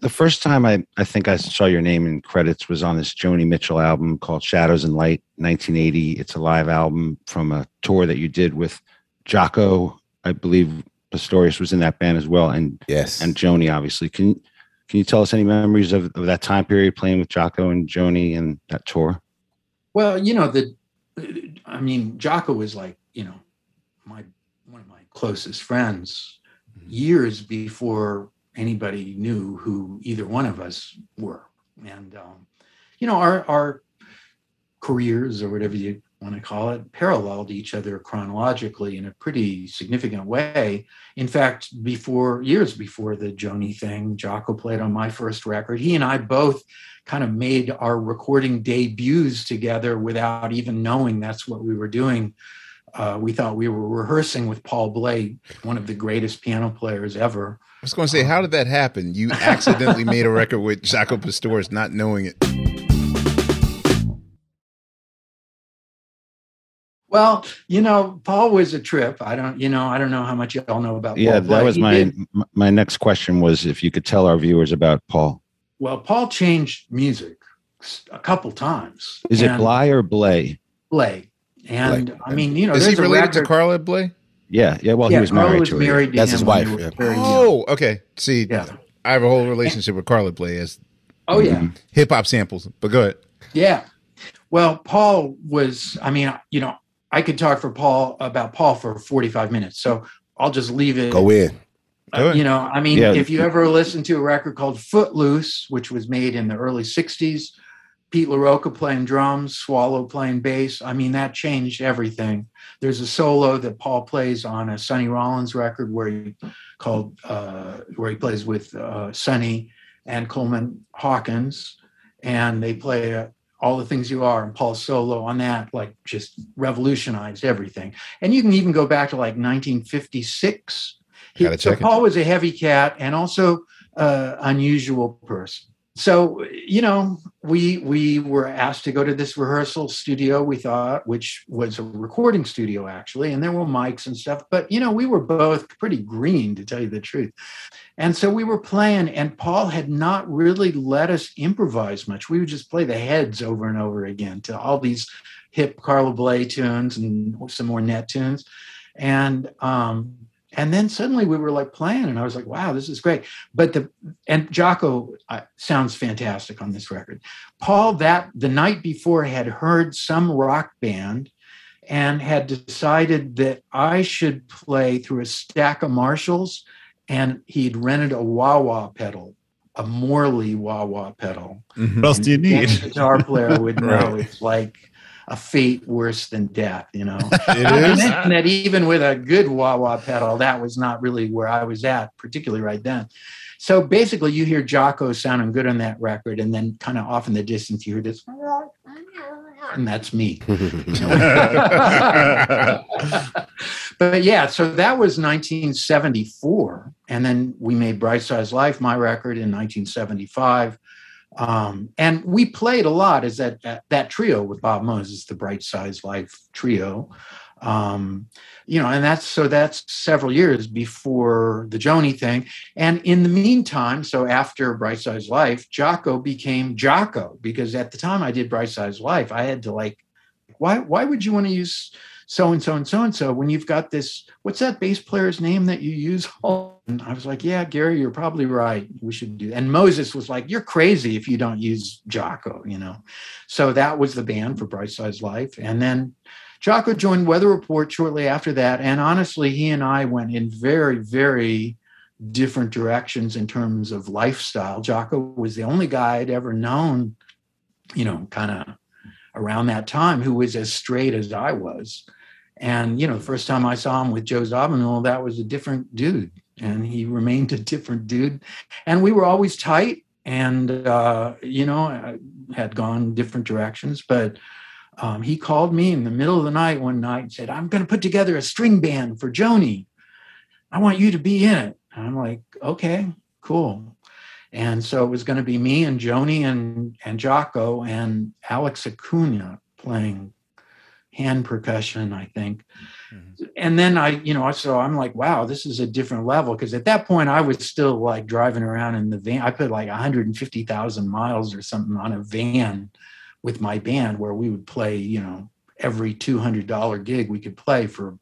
The first time I, I think I saw your name in credits was on this Joni Mitchell album called Shadows and Light, nineteen eighty. It's a live album from a tour that you did with Jaco. I believe Pastorius was in that band as well. And yes. and Joni, obviously. Can can you tell us any memories of, of that time period playing with Jaco and Joni and that tour? Well, you know, the I mean, Jaco was like, you know, my one of my closest friends years before anybody knew who either one of us were. And, um, you know, our, our careers or whatever you want to call it paralleled each other chronologically in a pretty significant way. In fact, before years before the Joni thing, Jaco played on my first record. He and I both kind of made our recording debuts together without even knowing that's what we were doing. Uh, we thought we were rehearsing with Paul Bley, one of the greatest piano players ever. I was going to say, um, how did that happen? You accidentally made a record with Jaco Pastorius, not knowing it. Well, you know, Paul was a trip. I don't, you know, I don't know how much y'all know about Paul. Yeah, Bley. That was he my did. my next question was if you could tell our viewers about Paul. Well, Paul changed music a couple times. Is it Bley or Bley? Bley. And like, I mean, you know, is he related to Carla Bley? Yeah, yeah. Well, yeah, he was Carla married was to her. Married to That's his wife. Yeah. Oh, okay. See, yeah. I have a whole relationship with Carla Bley as oh yeah, hip hop samples. But go ahead. Yeah. Well, Paul was, I mean, you know, I could talk for Paul about Paul for forty-five minutes. So I'll just leave it. Go in. Uh, you know, I mean, yeah. If you ever listen to a record called Footloose, which was made in the early sixties, Pete LaRocca playing drums, Swallow playing bass. I mean, that changed everything. There's a solo that Paul plays on a Sonny Rollins record where he called uh, where he plays with uh, Sonny and Coleman Hawkins, and they play uh, All the Things You Are, and Paul's solo on that like just revolutionized everything. And you can even go back to like nineteen fifty-six. He, so Paul was a heavy cat and also an uh, unusual person. So, you know, we we were asked to go to this rehearsal studio, we thought, which was a recording studio, actually. And there were mics and stuff. But, you know, we were both pretty green, to tell you the truth. And so we were playing, and Paul had not really let us improvise much. We would just play the heads over and over again to all these hip Carla Bley tunes and some more net tunes. And, um And then suddenly we were like playing, and I was like, wow, this is great. But the, and Jaco uh, sounds fantastic on this record. Paul, that the night before, had heard some rock band and had decided that I should play through a stack of Marshalls, and he'd rented a wah-wah pedal, a Morley wah-wah pedal. Mm-hmm. What else do you need? A guitar player would know. Right. It's like a fate worse than death, you know. It is. And that even with a good wah-wah pedal, that was not really where I was at, particularly right then. So basically you hear Jaco sounding good on that record, and then kind of off in the distance you hear this, and that's me. But yeah, so that was nineteen seventy-four. And then we made Bright Side's Life, my record, in nineteen seventy-five. Um, and we played a lot as that, that, that trio with Bob Moses, the Bright Side's Life trio, um, you know, and that's, so that's several years before the Joni thing. And in the meantime, so after Bright Side's Life, Jaco became Jaco, because at the time I did Bright Side's Life, I had to like, why, why would you want to use so-and-so and so-and-so when you've got this, what's that bass player's name that you use? And I was like, yeah, Gary, you're probably right. We should do that. And Moses was like, you're crazy if you don't use Jaco, you know? So that was the band for Bright Side's Life. And then Jaco joined Weather Report shortly after that. And honestly, he and I went in very, very different directions in terms of lifestyle. Jaco was the only guy I'd ever known, you know, kind of around that time, who was as straight as I was. And, you know, the first time I saw him with Joe Zawinul, that was a different dude. And he remained a different dude. And we were always tight, and, uh, you know, I had gone different directions. But um, he called me in the middle of the night one night and said, I'm going to put together a string band for Joni. I want you to be in it. And I'm like, okay, cool. And so it was going to be me and Joni and, and Jaco and Alex Acuna playing hand percussion, I think. Mm-hmm. And then I, you know, so I'm like, wow, this is a different level. Because at that point, I was still like driving around in the van. I put like one hundred fifty thousand miles or something on a van with my band, where we would play, you know, every two hundred dollar gig we could play for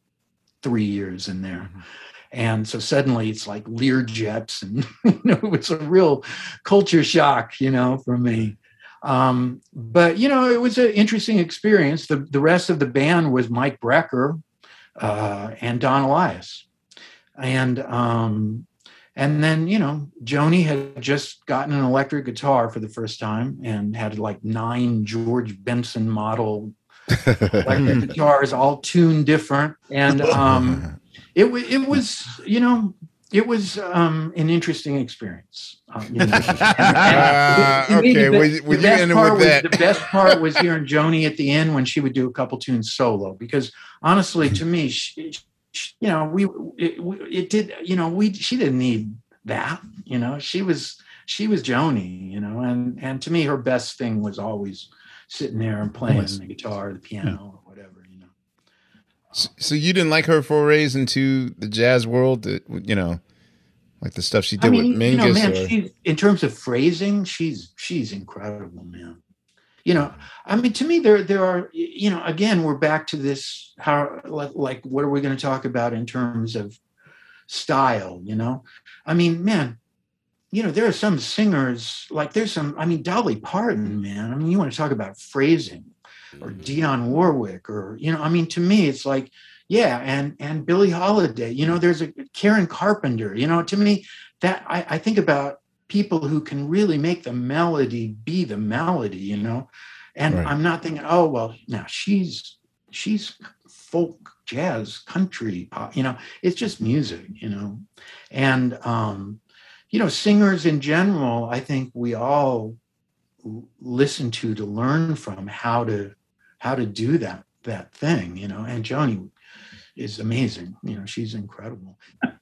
three years in there. Mm-hmm. And so suddenly it's like Learjets, and you know, it was a real culture shock, you know, for me. Um, but, you know, it was an interesting experience. The, the rest of the band was Mike Brecker uh, and Don Elias. And um, and then, you know, Joni had just gotten an electric guitar for the first time and had like nine George Benson model electric guitars, all tuned different. And um It, w- it was, you know, it was um, an interesting experience. Um, you know. uh, the, okay, the, would, would the you end with was, that? The best part was hearing Joni at the end when she would do a couple tunes solo. Because honestly, to me, she, she, you know, we it, we it did, you know, we she didn't need that. You know, she was she was Joni. You know, and and to me, her best thing was always sitting there and playing nice. the guitar, the piano. Yeah. So you didn't like her forays into the jazz world, you know, like the stuff she did I mean, with Mingus? You know, man, or... she, in terms of phrasing, she's she's incredible, man. You know, I mean, to me, there there are, you know, again, we're back to this, how like, what are we going to talk about in terms of style, you know? I mean, man, you know, there are some singers, like there's some, I mean, Dolly Parton, man. I mean, you want to talk about phrasing, or Dionne Warwick, or, you know, I mean, to me, it's like, yeah. And, and Billie Holiday, you know, there's a Karen Carpenter, you know, to me that I, I think about people who can really make the melody be the melody, you know, and right. I'm not thinking, oh, well now she's, she's folk, jazz, country, pop, you know, it's just music, you know, and, um, you know, singers in general, I think we all listen to, to learn from how to, how to do that, that thing, you know, and Joni is amazing. You know, she's incredible.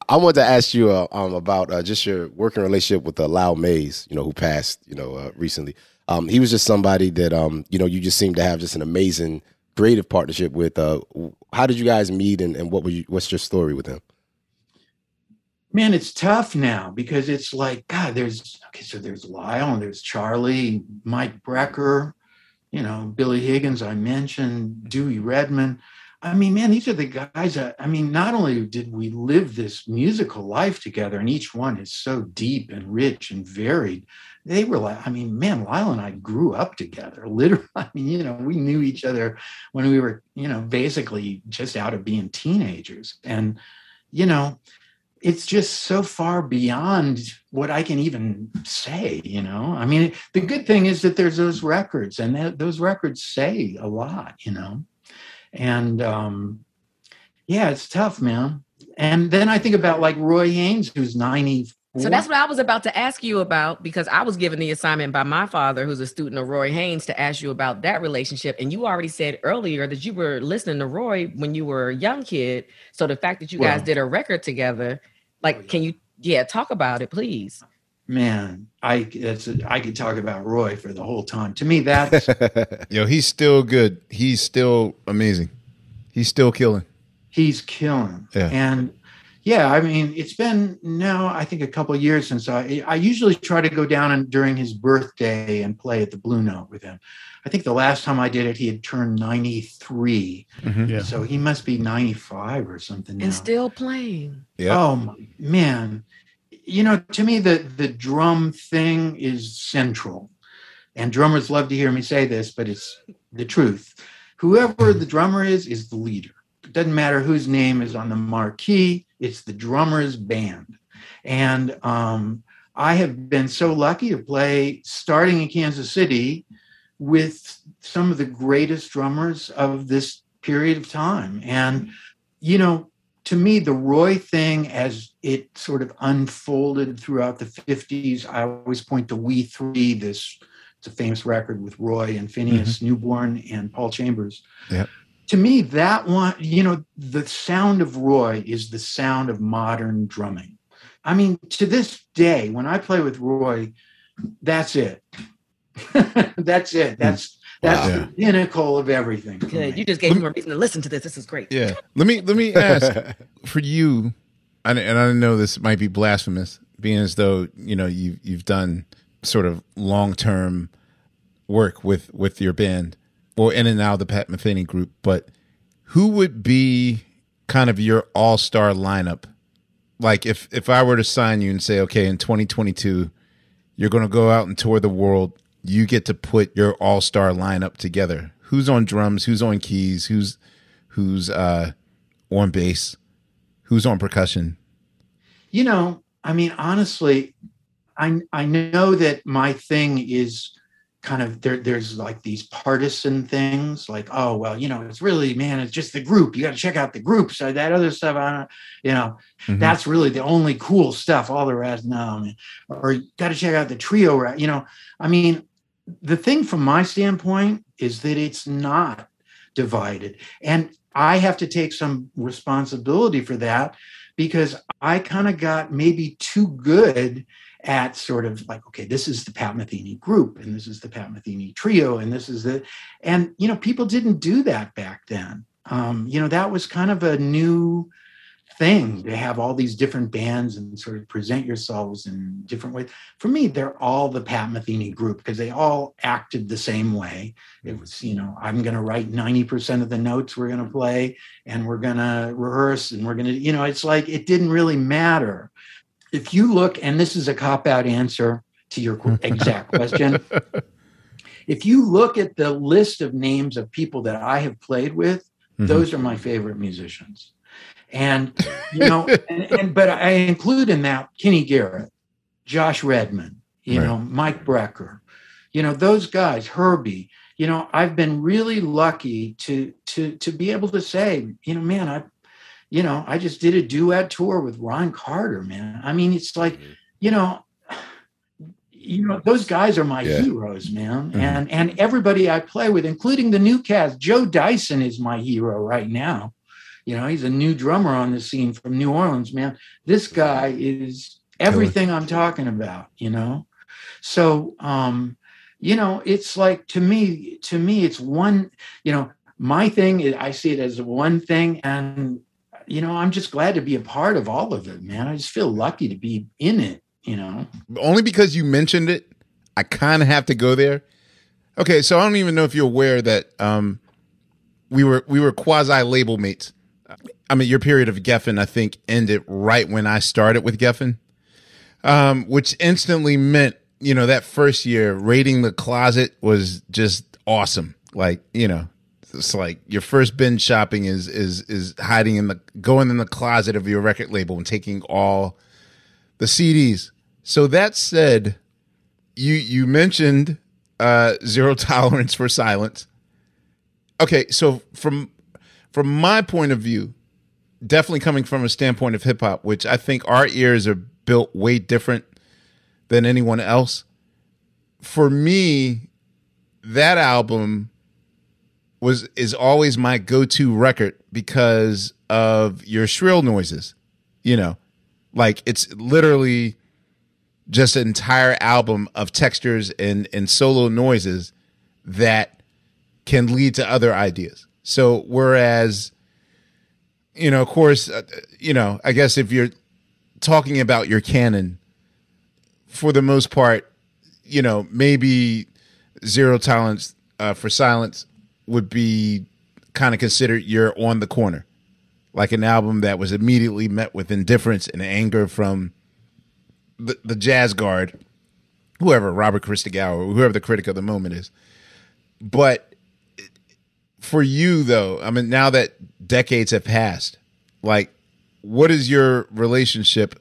I wanted to ask you uh, um, about uh, just your working relationship with uh, Lyle Mays, you know, who passed, you know, uh, recently. Um, he was just somebody that, um, you know, you just seem to have just an amazing creative partnership with. Uh, how did you guys meet, and, and what were you, what's your story with him? Man, it's tough now because it's like, God, there's, okay, so there's Lyle and there's Charlie, Mike Brecker, you know, Billy Higgins, I mentioned, Dewey Redman. I mean, man, these are the guys that, I mean, not only did we live this musical life together, and each one is so deep and rich and varied, they were like, I mean, man, Lyle and I grew up together, literally. I mean, you know, we knew each other when we were, you know, basically just out of being teenagers. And, you know, it's just so far beyond what I can even say, you know? I mean, the good thing is that there's those records, and that those records say a lot, you know? And um, yeah, it's tough, man. And then I think about like Roy Haynes, who's ninety-four. So that's what I was about to ask you about, because I was given the assignment by my father, who's a student of Roy Haynes, to ask you about that relationship. And you already said earlier that you were listening to Roy when you were a young kid. So the fact that you well, guys did a record together, like, oh, yeah. can you, yeah, talk about it, please? Man, I that's a, I could talk about Roy for the whole time. To me, that's yo, he's still good. He's still amazing. He's still killing. He's killing. Yeah. And yeah, I mean, it's been now, I think, a couple of years since I, I usually try to go down and during his birthday and play at the Blue Note with him. I think the last time I did it, he had turned ninety-three. Mm-hmm. Yeah. So he must be ninety-five or something now. And still playing. Yeah. Oh, my, man. You know, to me, the, the drum thing is central. And drummers love to hear me say this, but it's the truth. Whoever the drummer is, is the leader. It doesn't matter whose name is on the marquee. It's the drummer's band. And um, I have been so lucky to play, starting in Kansas City, with some of the greatest drummers of this period of time. And, you know, to me, the Roy thing, as it sort of unfolded throughout the fifties, I always point to We Three, this it's a famous record with Roy and Phineas mm-hmm. Newborn and Paul Chambers. Yep. To me, that one, you know, the sound of Roy is the sound of modern drumming. I mean, to this day, when I play with Roy, that's it. that's it. That's that's wow. the pinnacle of everything. Good. You just gave me a reason to listen to this. This is great. Yeah. Let me let me ask for you, and I know this might be blasphemous, being as though you know you you've done sort of long term work with with your band. Well, in and out of the Pat Metheny group, but who would be kind of your all-star lineup? Like if, if I were to sign you and say, okay, in twenty twenty-two, you're going to go out and tour the world. You get to put your all-star lineup together. Who's on drums? Who's on keys? Who's, who's uh, on bass? Who's on percussion? You know, I mean, honestly, I, I know that my thing is kind of there, there's like these partisan things like, oh, well, you know, it's really, man, it's just the group. You got to check out the group. So that other stuff, I don't, you know, mm-hmm. that's really the only cool stuff. All the rest, no, man. Or you got to check out the trio, you know. I mean, the thing from my standpoint is that it's not divided. And I have to take some responsibility for that because I kind of got maybe too good at sort of like, okay, this is the Pat Metheny group, and this is the Pat Metheny trio, and this is the, and, you know, people didn't do that back then. Um, you know, that was kind of a new thing to have all these different bands and sort of present yourselves in different ways. For me, they're all the Pat Metheny group because they all acted the same way. It was, you know, I'm going to write ninety percent of the notes we're going to play, and we're going to rehearse, and we're going to, you know, it's like, it didn't really matter. if you look, and this is a cop-out answer to your exact question, if you look at the list of names of people that I have played with, mm-hmm. those are my favorite musicians. And, you know, and, and but I include in that Kenny Garrett, Josh Redman, you right. know, Mike Brecker, you know, those guys, Herbie, you know, I've been really lucky to, to, to be able to say, you know, man, I, you know, I just did a duet tour with Ron Carter, man. I mean, it's like, you know, you know, those guys are my yeah. heroes, man. Mm-hmm. And, and everybody I play with, including the new cast, Joe Dyson is my hero right now. You know, he's a new drummer on the scene from New Orleans, man. This guy is everything I'm talking about, you know? So, um, you know, it's like, to me, to me, it's one, you know, my thing is, I see it as one thing. And, you know, I'm just glad to be a part of all of it, man. I just feel lucky to be in it, you know? Only because you mentioned it, I kind of have to go there. Okay, so I don't even know if you're aware that um, we were we were quasi-label mates. I mean, your period of Geffen, I think, ended right when I started with Geffen, um, which instantly meant, you know, that first year, raiding the closet was just awesome. Like, you know, it's like your first binge shopping is is is hiding in the, going in the closet of your record label and taking all the C Ds. So that said, you you mentioned uh, zero tolerance for silence. Okay, so from... From my point of view, definitely coming from a standpoint of hip hop, which I think our ears are built way different than anyone else. For me, that album was is always my go-to record because of your shrill noises, you know, like it's literally just an entire album of textures and, and solo noises that can lead to other ideas. So whereas, you know, of course, uh, you know, I guess if you're talking about your canon, for the most part, you know, maybe Zero Tolerance uh, for Silence would be kind of considered your On the Corner, like an album that was immediately met with indifference and anger from the, the jazz guard, whoever, Robert Christgau or whoever the critic of the moment is. But for you, though, I mean, now that decades have passed, like, what is your relationship?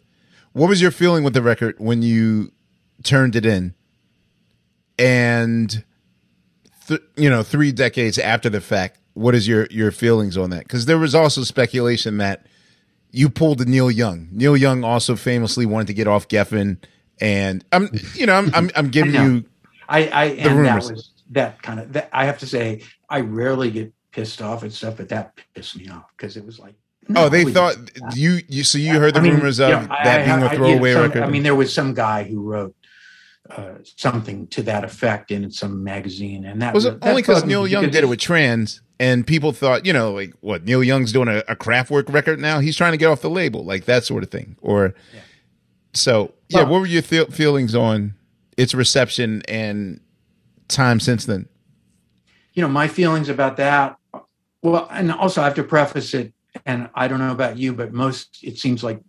What was your feeling with the record when you turned it in? And, th- you know, three decades after the fact, what is your, your feelings on that? Because there was also speculation that you pulled the Neil Young. Neil Young also famously wanted to get off Geffen. And, I'm, you know, I'm I'm, I'm giving I you I, I, the and rumors. That was- That kind of, that, I have to say, I rarely get pissed off at stuff, but that pissed me off because it was like, no, oh, they thought you, you, so you heard the I mean, rumors of you know, that I, being I, a throwaway I, you know, some, record. I mean, there was some guy who wrote uh, something to that effect in some magazine, and that was well, only because Neil Young did it with Trans, and people thought, you know, like what Neil Young's doing a, a Kraftwerk record now, he's trying to get off the label, like that sort of thing. Or yeah. so, well, yeah, what were your th- feelings on its reception and time since then? You know, my feelings about that, well, and also I have to preface it, and I don't know about you, but most, it seems like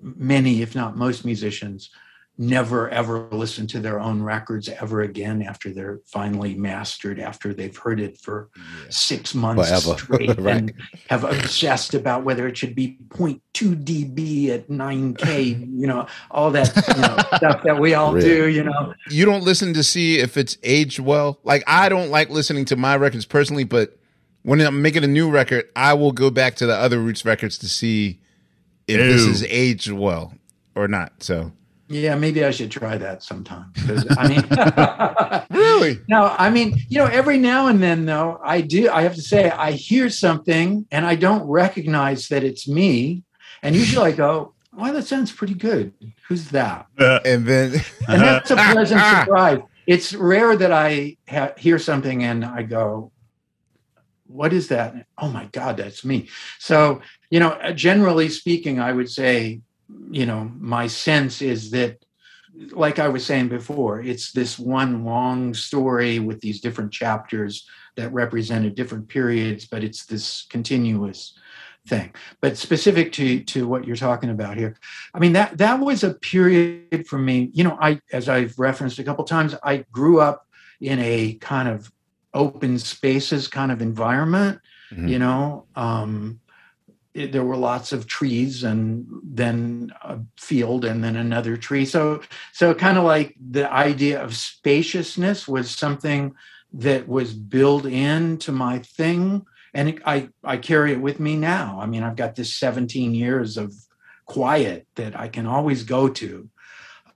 many, if not most musicians never ever listen to their own records ever again after they're finally mastered, after they've heard it for yeah. six months Whatever. straight right. and have obsessed about whether it should be zero point two decibels at nine K, you know, all that you know, stuff that we all really? do, you know. You don't listen to see if it's aged well. Like, I don't like listening to my records personally, but when I'm making a new record, I will go back to the other Roots records to see if Ew. this is aged well or not, so... Yeah, maybe I should try that sometime. I mean, really? No, I mean, you know, every now and then, though, I do, I have to say, I hear something and I don't recognize that it's me. And usually I go, well, that sounds pretty good. Who's that? Uh, and then, and that's a pleasant uh, surprise. It's rare that I ha- hear something and I go, what is that? And, oh my God, that's me. So, you know, generally speaking, I would say, you know, my sense is that, like I was saying before, it's this one long story with these different chapters that represented different periods, but it's this continuous thing. But specific to to what you're talking about here, I mean, that that was a period for me. You know, I, as I've referenced a couple of times, I grew up in a kind of open spaces kind of environment. Mm-hmm. You know, um, it, there were lots of trees, and then a field, and then another tree. So, so kind of like the idea of spaciousness was something that was built into my thing. And it, I, I carry it with me now. I mean, I've got this seventeen years of quiet that I can always go to.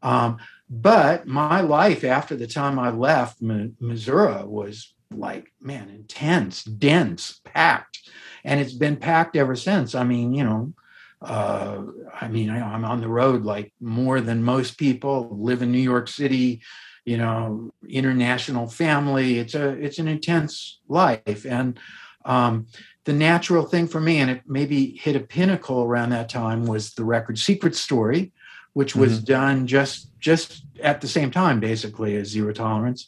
Um, but my life after the time I left M- Missouri was like, man, intense, dense, packed. And it's been packed ever since. I mean, you know, uh, I mean, I, I'm on the road like more than most people, live in New York City, you know, international family. It's a, it's an intense life. And Um, the natural thing for me, and it maybe hit a pinnacle around that time, was the record Secret Story, which was mm-hmm. done just just at the same time, basically, as Zero Tolerance.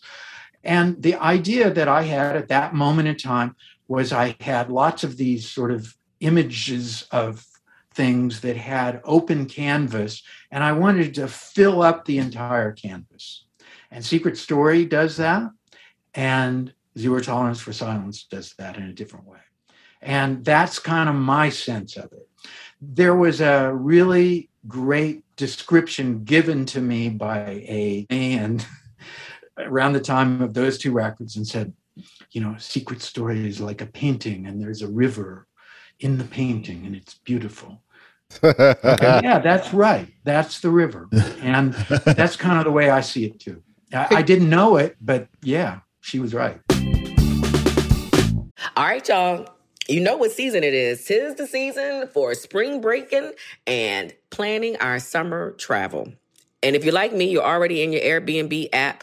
And the idea that I had at that moment in time was I had lots of these sort of images of things that had open canvas, and I wanted to fill up the entire canvas. And Secret Story does that. And Zero Tolerance for Silence does that in a different way. And that's kind of my sense of it. There was a really great description given to me by a man around the time of those two records, and said, you know, Secret Story is like a painting, and there's a river in the painting, and it's beautiful. Okay, yeah, that's right. That's the river. And that's kind of the way I see it, too. I, I didn't know it, but yeah, she was right. All right, y'all. You know what season it is. Tis the season for spring breaking and planning our summer travel. And if you're like me, you're already in your Airbnb app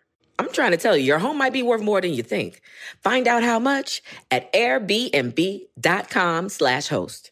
I'm trying to tell you, your home might be worth more than you think. Find out how much at airbnb.com slash host.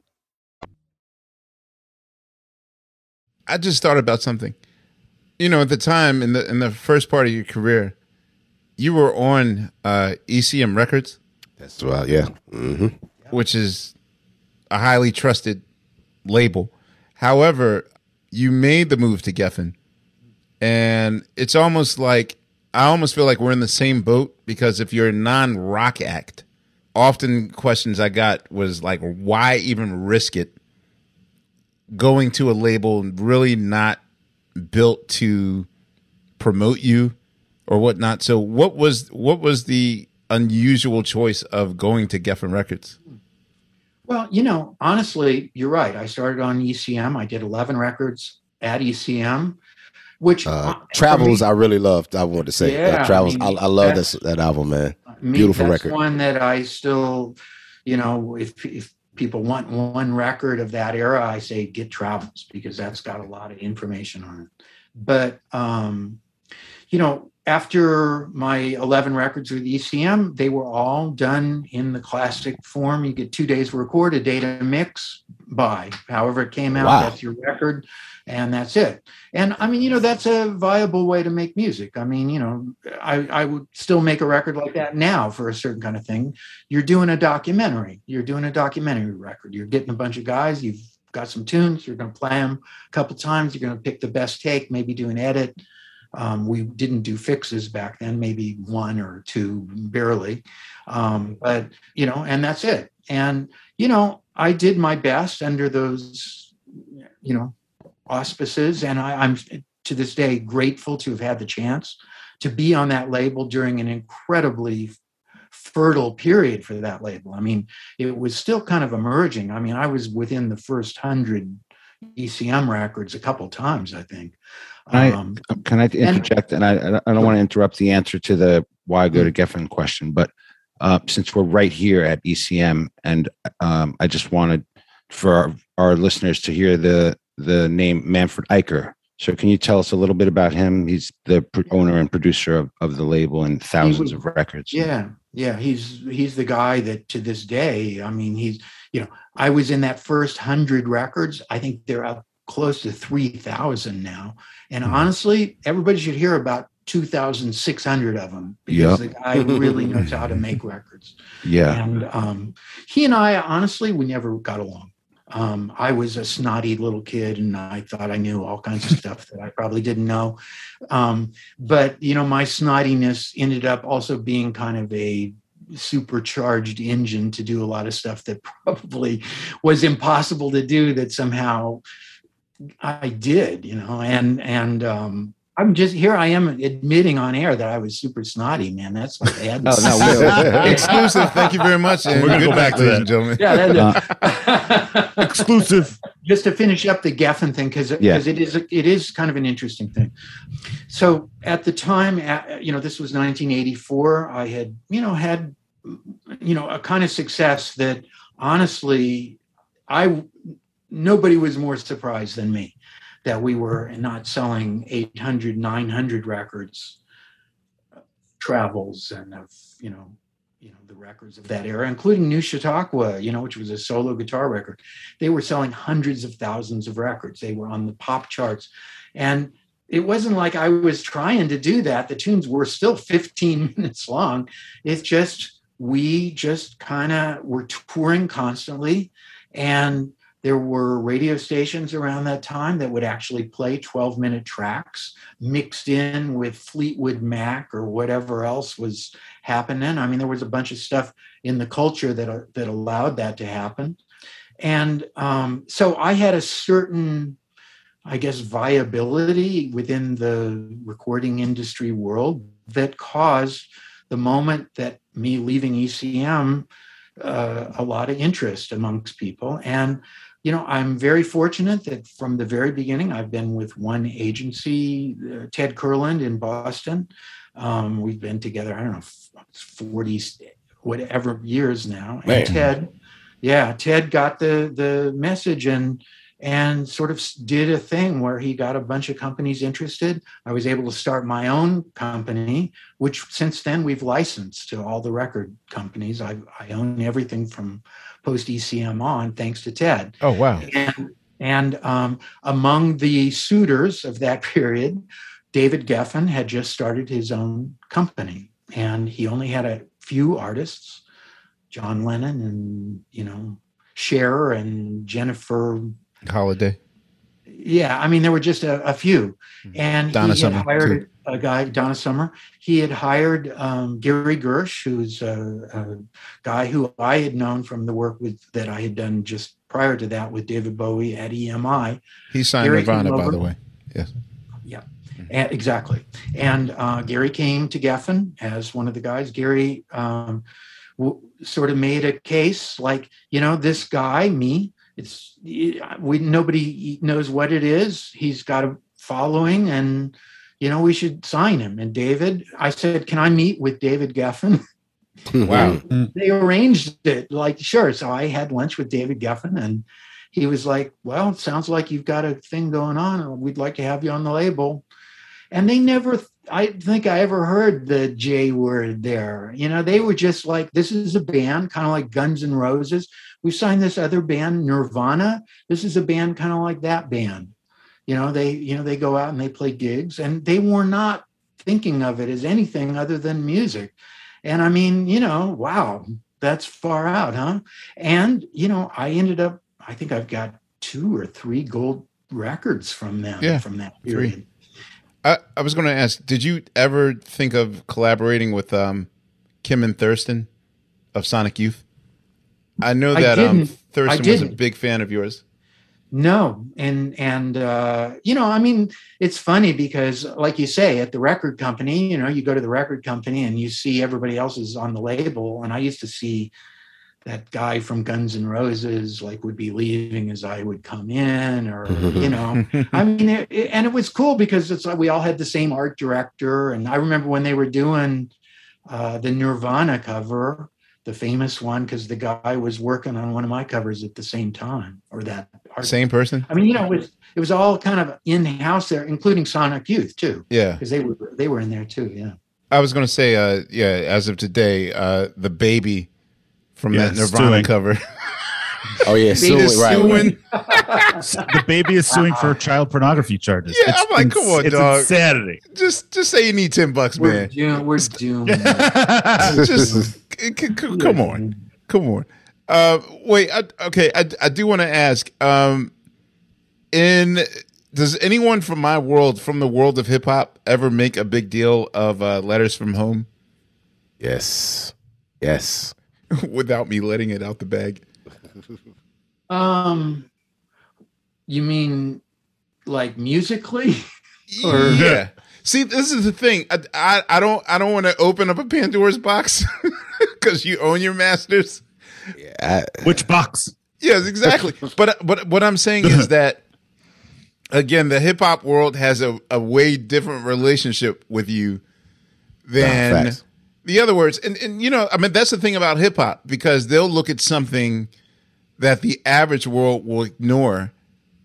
I just thought about something. You know, at the time, in the in the first part of your career, you were on uh, E C M Records. That's right, yeah. Mm-hmm. Which is a highly trusted label. However, you made the move to Geffen. And it's almost like, I almost feel like we're in the same boat, because if you're a non-rock act, often questions I got was like, why even risk it going to a label really not built to promote you or whatnot? So what was what was the unusual choice of going to Geffen Records? Well, you know, honestly, you're right. I started on E C M. I did eleven records at E C M, which uh, Travels me, I really loved. I wanted to say yeah, uh, Travels. I, mean, I, I love this that album, man. Me, Beautiful that's record. One that I still, you know, if if people want one record of that era, I say get Travels, because that's got a lot of information on it. But um, you know, after my eleven records with E C M, they were all done in the classic form. You get two days to record, a day to mix, buy. However it came out, wow. That's your record, and that's it. And, I mean, you know, that's a viable way to make music. I mean, you know, I, I would still make a record like that now for a certain kind of thing. You're doing a documentary. You're doing a documentary record. You're getting a bunch of guys. You've got some tunes. You're going to play them a couple times. You're going to pick the best take, maybe do an edit. Um, we didn't do fixes back then, maybe one or two, barely. Um, but, you know, and that's it. And, you know, I did my best under those, you know, auspices. And I, I'm, to this day, grateful to have had the chance to be on that label during an incredibly fertile period for that label. I mean, it was still kind of emerging. I mean, I was within the first hundred E C M records a couple times, I think. Um, I, can I interject? And, and I, I don't want to interrupt the answer to the why I go to Geffen question, but uh, since we're right here at E C M, and um, I just wanted for our, our listeners to hear the the name Manfred Eicher. So can you tell us a little bit about him? He's the pro- owner and producer of, of the label and thousands was, of records. Yeah, yeah. He's he's the guy that to this day, I mean, he's, you know, I was in that first hundred records. I think they're out close to three thousand now. And honestly, everybody should hear about two thousand six hundred of them, because yep. the guy really knows how to make records. Yeah. And um, he and I, honestly, we never got along. Um, I was a snotty little kid, and I thought I knew all kinds of stuff that I probably didn't know. Um, but, you know, my snottiness ended up also being kind of a supercharged engine to do a lot of stuff that probably was impossible to do that somehow I did, you know, and, and, um, I'm just, here I am admitting on air that I was super snotty, man. That's what they had. Oh, no, exclusive. Thank you very much. And we're going to go back, back to ladies that. And gentlemen. Yeah, that is. Exclusive. Just to finish up the Geffen thing, because yeah. it is it is kind of an interesting thing. So at the time, you know, this was nineteen eighty-four. I had, you know, had, you know, a kind of success that honestly, I nobody was more surprised than me that we were not selling eight hundred, nine hundred records, uh, travels, and of, you know, you know, the records of that era, including New Chautauqua, you know, which was a solo guitar record. They were selling hundreds of thousands of records. They were on the pop charts. And it wasn't like I was trying to do that. The tunes were still fifteen minutes long. It's just, we just kind of were touring constantly, and there were radio stations around that time that would actually play twelve-minute tracks mixed in with Fleetwood Mac or whatever else was happening. I mean, there was a bunch of stuff in the culture that, uh, that allowed that to happen. And um, so I had a certain, I guess, viability within the recording industry world that caused the moment that me leaving E C M uh, a lot of interest amongst people. And you know, I'm very fortunate that from the very beginning, I've been with one agency, uh, Ted Kurland in Boston. Um, we've been together, I don't know, forty, whatever years now. Wait. And Ted, yeah, Ted got the the message and and sort of did a thing where he got a bunch of companies interested. I was able to start my own company, which since then we've licensed to all the record companies. I, I own everything from post-E C M on, thanks to Ted. Oh, wow. And, and um, among the suitors of that period, David Geffen had just started his own company, and he only had a few artists, John Lennon and, you know, Cher and Jennifer Holiday. Yeah, I mean, there were just a, a few. And Donna he had Summer hired too. a guy, Donna Summer. He had hired um, Gary Gersh, who's a, a guy who I had known from the work with that I had done just prior to that with David Bowie at E M I. He signed Gary Nirvana, by the way. Yes. Yeah, and, exactly. And uh, Gary came to Geffen as one of the guys. Gary um, w- sort of made a case like, you know, this guy, me, It's we nobody knows what it is. He's got a following, and you know, we should sign him. And David, I said, can I meet with David Geffen? Wow. they, they arranged it, like, sure. So I had lunch with David Geffen, and he was like, well, it sounds like you've got a thing going on, and we'd like to have you on the label. And they never, I think I ever heard the J word there. You know, they were just like, this is a band, kind of like Guns N' Roses. We signed this other band, Nirvana. This is a band kind of like that band. You know, they, you know, they go out and they play gigs, and they were not thinking of it as anything other than music. And I mean, you know, wow, that's far out, huh? And, you know, I ended up, I think I've got two or three gold records from them, yeah, from that period. Three. I, I was going to ask, did you ever think of collaborating with um, Kim and Thurston of Sonic Youth? I know that I um, Thurston was a big fan of yours. No. And, and uh, you know, I mean, it's funny because like you say, at the record company, you know, you go to the record company and you see everybody else is on the label. And I used to see that guy from Guns N' Roses, like, would be leaving as I would come in, or, you know, I mean, it, it, and it was cool because it's like we all had the same art director. And I remember when they were doing uh, the Nirvana cover, the famous one, because the guy was working on one of my covers at the same time, or that art same person. I mean, you know, it was, it was all kind of in house there, including Sonic Youth too. Yeah, because they were they were in there too. Yeah, I was going to say, uh, yeah, as of today, uh, the baby from yeah, that Nirvana suing. cover. Oh yeah, suing, right, suing. The baby is suing for child pornography charges. Yeah, it's, I'm like, come on, it's dog. It's insanity. Just, just say you need ten bucks, we're man. Doomed, we're doomed. Just. Come on, come on. Uh, wait, I, okay. I, I do want to ask. Um, in does anyone from my world, from the world of hip hop, ever make a big deal of uh, Letters from Home? Yes, yes. Without me letting it out the bag. Um, you mean like musically? Or yeah. See, this is the thing. I I, I don't I don't want to open up a Pandora's box. Because you own your masters. Yeah. Which box? Yes, exactly. But but what I'm saying is that, again, the hip hop world has a, a way different relationship with you than oh, the other words. And, and, you know, I mean, that's the thing about hip hop, because they'll look at something that the average world will ignore.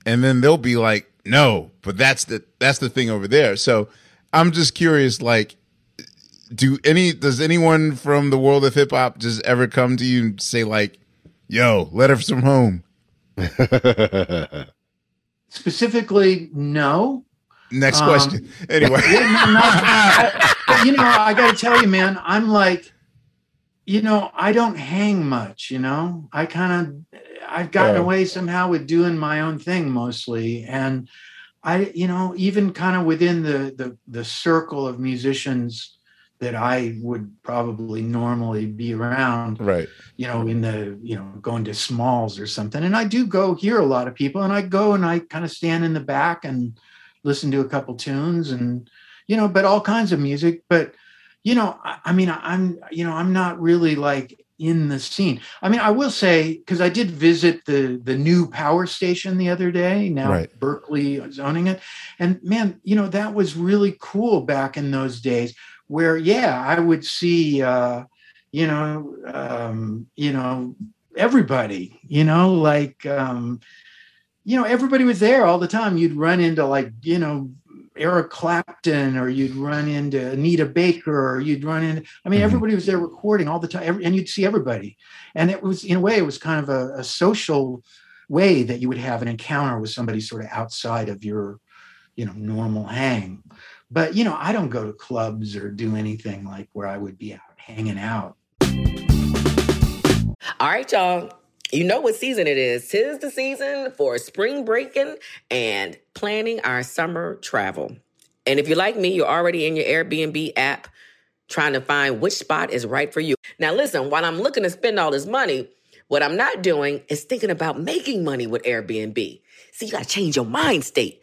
And then they'll be like, no, but that's the that's the thing over there. So I'm just curious, like, Do any does anyone from the world of hip hop just ever come to you and say, like, yo, Letters from Home? Specifically, no. Next um, question. Anyway. Yeah, no, no, I, you know, I gotta tell you, man, I'm like, you know, I don't hang much, you know. I kind of I've gotten oh. away somehow with doing my own thing mostly. And I, you know, even kind of within the the the circle of musicians that I would probably normally be around, right? You know, in the, you know, going to Smalls or something. And I do go hear a lot of people, and I go and I kind of stand in the back and listen to a couple tunes, and, you know, but all kinds of music. But, you know, I, I mean, I'm, you know, I'm not really like in the scene. I mean, I will say, cause I did visit the, the new power station the other day, now right. Berkeley is owning it. And man, you know, that was really cool back in those days. Where, yeah, I would see, uh, you know, um, you know, everybody, you know, like, um, you know, everybody was there all the time. You'd run into, like, you know, Eric Clapton, or you'd run into Anita Baker, or you'd run into, I mean, mm-hmm. everybody was there recording all the time, every, and you'd see everybody. And it was, in a way, it was kind of a, a social way that you would have an encounter with somebody sort of outside of your, you know, normal hang. But, you know, I don't go to clubs or do anything like where I would be out hanging out. All right, y'all. You know what season it is. Tis the season for spring breaking and planning our summer travel. And if you're like me, you're already in your Airbnb app trying to find which spot is right for you. Now, listen, while I'm looking to spend all this money, what I'm not doing is thinking about making money with Airbnb. See, you got to change your mind state.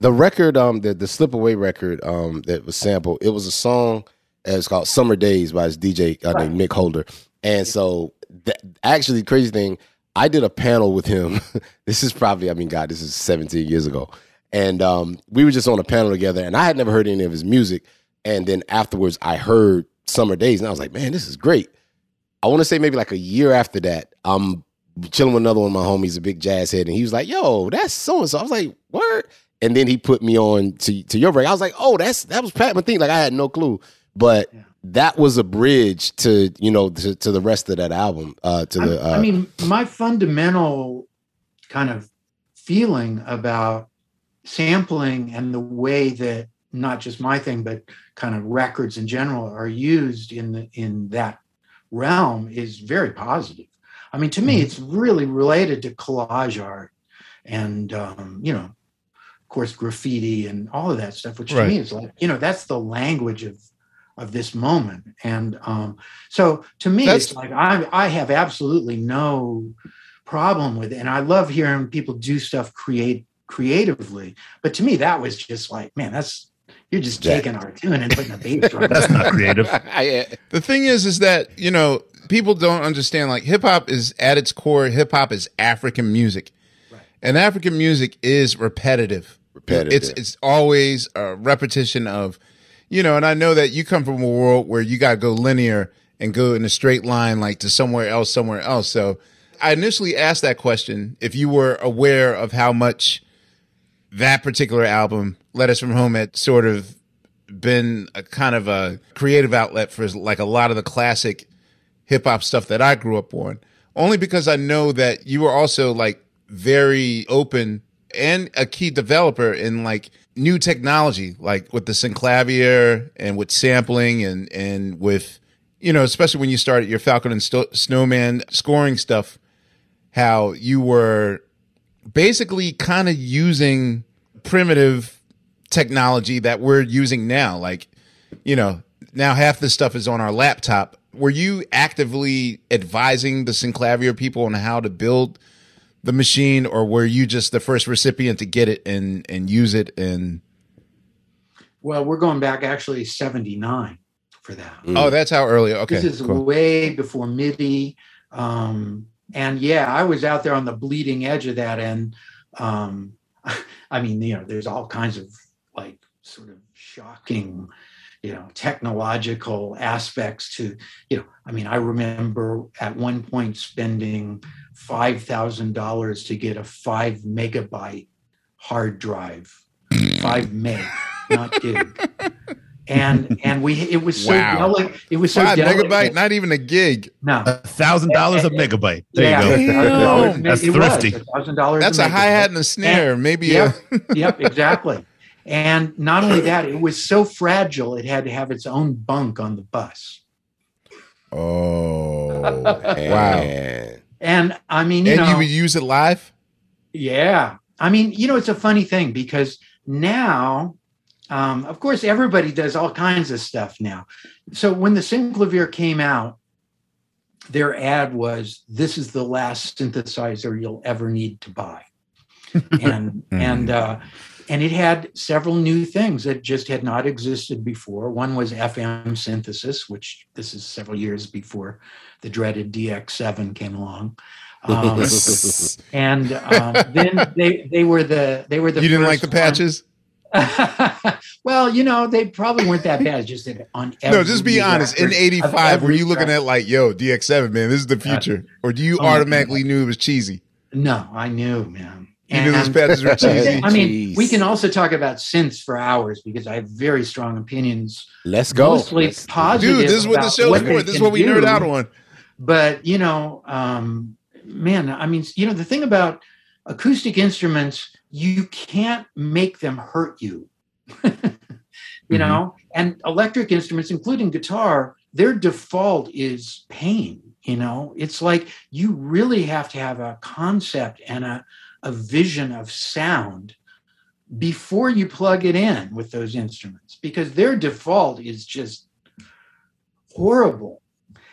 The record, um, the, the Slip Away record um, that was sampled, it was a song, it was called Summer Days by his D J uh, named Mick Holder. And so, that, actually, the crazy thing, I did a panel with him. This is probably, I mean, God, this is seventeen years ago. And um, we were just on a panel together, and I had never heard any of his music. And then afterwards, I heard Summer Days, and I was like, man, this is great. I want to say maybe like a year after that, I'm chilling with another one of my homies, a big jazz head, and he was like, yo, that's so-and-so. I was like, what? And then he put me on to, to your break. I was like, oh, that's that was Pat Metheny. Like, I had no clue. But yeah. That was a bridge to, you know, to, to the rest of that album. Uh, to I, the, uh, I mean, my fundamental kind of feeling about sampling and the way that not just my thing, but kind of records in general are used in the, in that realm is very positive. I mean, to me, it's really related to collage art and, um, you know, of course, graffiti and all of that stuff, which right. to me is like, you know, that's the language of of this moment. And um, so to me, that's, it's like I, I have absolutely no problem with it. And I love hearing people do stuff create creatively. But to me, that was just like, man, that's you're just that, taking our tune and putting a bass drum. That's not creative. I, uh, the thing is, is that, you know, people don't understand, like hip hop is at its core. Hip hop is African music. And African music is repetitive. Repetitive. It's it's always a repetition of, you know, and I know that you come from a world where you got to go linear and go in a straight line, like to somewhere else, somewhere else. So I initially asked that question, if you were aware of how much that particular album, Letters from Home, had sort of been a kind of a creative outlet for like a lot of the classic hip hop stuff that I grew up on, only because I know that you were also like, very open and a key developer in like new technology, like with the Synclavier and with sampling and, and with, you know, especially when you started your Falcon and Sto- Snowman scoring stuff, how you were basically kind of using primitive technology that we're using now. Like, you know, now half this stuff is on our laptop. Were you actively advising the Synclavier people on how to build the machine, or were you just the first recipient to get it and and use it? And well, we're going back actually seventy-nine for that. Mm. Oh, that's how early. Okay, this is cool. Way before MIDI. Um, and yeah, I was out there on the bleeding edge of that. And um, I mean, you know, there's all kinds of like sort of shocking, you know, technological aspects to, you know, I mean, I remember at one point spending five thousand dollars to get a five megabyte hard drive, five meg, not gig. And, and we, it was so, wow. deli- it was so five delicate. megabyte, not even a gig. No. A thousand dollars a megabyte. There yeah, you go. Damn. That's it thrifty. one thousand dollars That's a, a hi-hat and a snare. And, maybe. Yep, a- yep, exactly. And not only that, it was so fragile, it had to have its own bunk on the bus. Oh, wow. And I mean, you and know, you would use it live? Yeah. I mean, you know, it's a funny thing because now, um, of course, everybody does all kinds of stuff now. So when the Synclavier came out, their ad was, this is the last synthesizer you'll ever need to buy. And, and, uh, And it had several new things that just had not existed before. One was F M synthesis, which this is several years before the dreaded D X seven came along. Um, and um, then they, they were the they were the. You didn't like the patches? Well, you know, they probably weren't that bad. Just on every no, just be honest. In eighty-five, were you looking at like, yo, D X seven, man, this is the future, or do you oh, automatically knew it was cheesy? No, I knew, man. You knew those patches were cheesy. I mean, Jeez. we can also talk about synths for hours because I have very strong opinions. Let's go. Mostly Let's, positive. Dude, this is what the show's for. This is what we nerd out on. But you know, um, man, I mean, you know, the thing about acoustic instruments, you can't make them hurt you, you mm-hmm. know, and electric instruments, including guitar, their default is pain. You know, it's like you really have to have a concept and a, a vision of sound before you plug it in with those instruments, because their default is just horrible.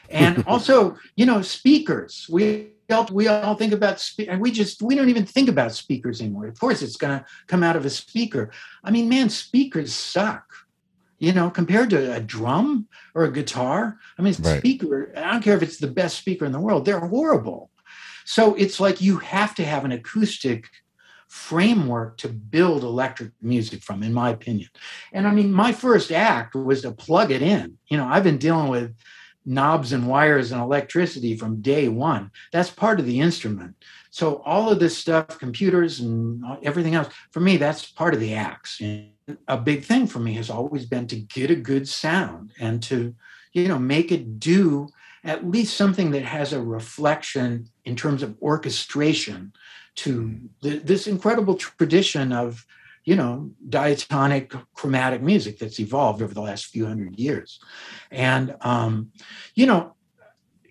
And also, you know, speakers, we We all think about spe- and we just we don't even think about speakers anymore. Of course, it's going to come out of a speaker. I mean, man, speakers suck, you know, compared to a drum or a guitar. I mean, right. speaker. I don't care if it's the best speaker in the world; they're horrible. So it's like you have to have an acoustic framework to build electric music from, in my opinion. And I mean, my first act was to plug it in. You know, I've been dealing with knobs and wires and electricity from day one. That's part of the instrument. So all of this stuff, computers and everything else, for me, that's part of the acts. And a big thing for me has always been to get a good sound and to, you know, make it do at least something that has a reflection in terms of orchestration to the, this incredible tradition of, you know, diatonic chromatic music that's evolved over the last few hundred years. And, um, you know,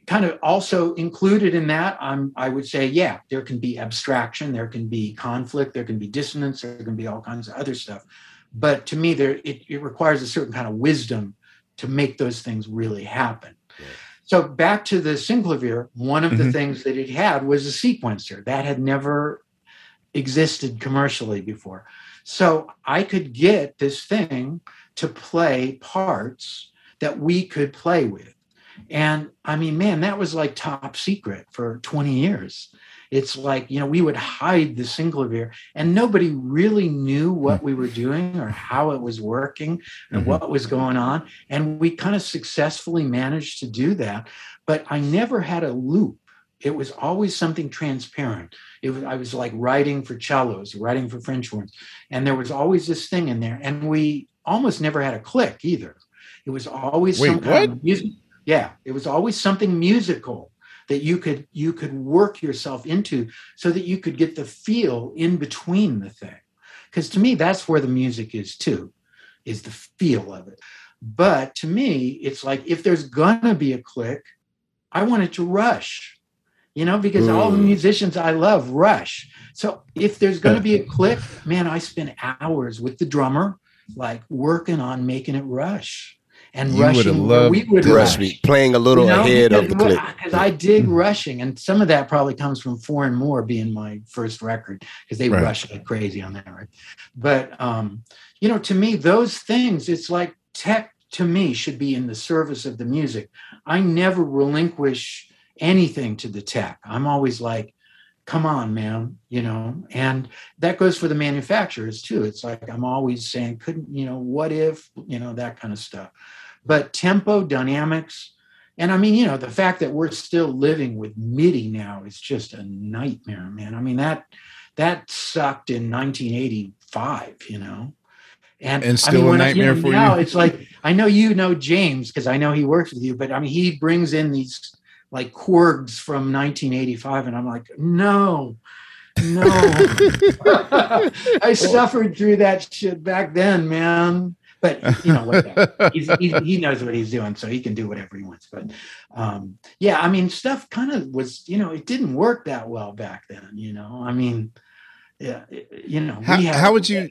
kind of also included in that, I'm, I would say, yeah, there can be abstraction, there can be conflict, there can be dissonance, there can be all kinds of other stuff. But to me, there it, it requires a certain kind of wisdom to make those things really happen. Yeah. So back to the Synclavier, one of mm-hmm. the things that it had was a sequencer. That had never existed commercially before. So I could get this thing to play parts that we could play with. And I mean, man, that was like top secret for twenty years. It's like, you know, we would hide the Synclavier and nobody really knew what we were doing or how it was working and mm-hmm. what was going on. And we kind of successfully managed to do that. But I never had a loop. It was always something transparent. It was, I was like writing for cellos, writing for French horns. And there was always this thing in there. And we almost never had a click either. It was always Wait, some what? kind of music. Yeah, it was always something musical that you could you could work yourself into so that you could get the feel in between the thing. Because to me, that's where the music is too, is the feel of it. But to me, it's like if there's gonna be a click, I want it to rush. You know, because Ooh. all the musicians I love rush. So if there's going to be a click, man, I spend hours with the drummer, like working on making it rush and you rushing. Would have loved we would rush, rush. Playing a little you know, ahead because, of the click. Because I dig rushing, and some of that probably comes from Four and More being my first record because they right. rush like crazy on that record. But um, you know, to me, those things, it's like tech to me should be in the service of the music. I never relinquish anything to the tech. I'm always like, come on, man, you know, and that goes for the manufacturers too. It's like, I'm always saying, couldn't, you know, what if, you know, that kind of stuff, but tempo, dynamics. And I mean, you know, the fact that we're still living with MIDI now is just a nightmare, man. I mean, that, that sucked in nineteen eighty-five, you know, And, and still I mean, a nightmare I, you know, for now you. Now it's like, I know, you know, James, because I know he works with you, but I mean, he brings in these like Korgs from nineteen eighty-five. And I'm like, no, no. I suffered through that shit back then, man. But, you know, whatever. He's, he, he knows what he's doing, so he can do whatever he wants. But, um, yeah, I mean, stuff kind of was, you know, it didn't work that well back then, you know. I mean, yeah, you know. How, we had, how would you,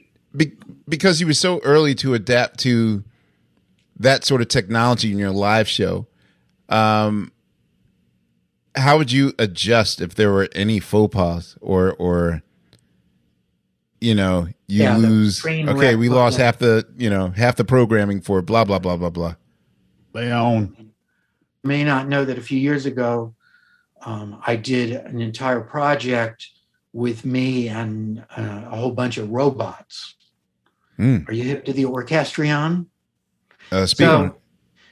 because you were so early to adapt to that sort of technology in your live show, um, how would you adjust if there were any faux pas or, or you know, you yeah, lose, okay, we lost half the, you know, half the programming for blah, blah, blah, blah, blah. Leon. You may not know that a few years ago, um, I did an entire project with me and uh, a whole bunch of robots. Mm. Are you hip to the Orchestrion? Uh, speaking so,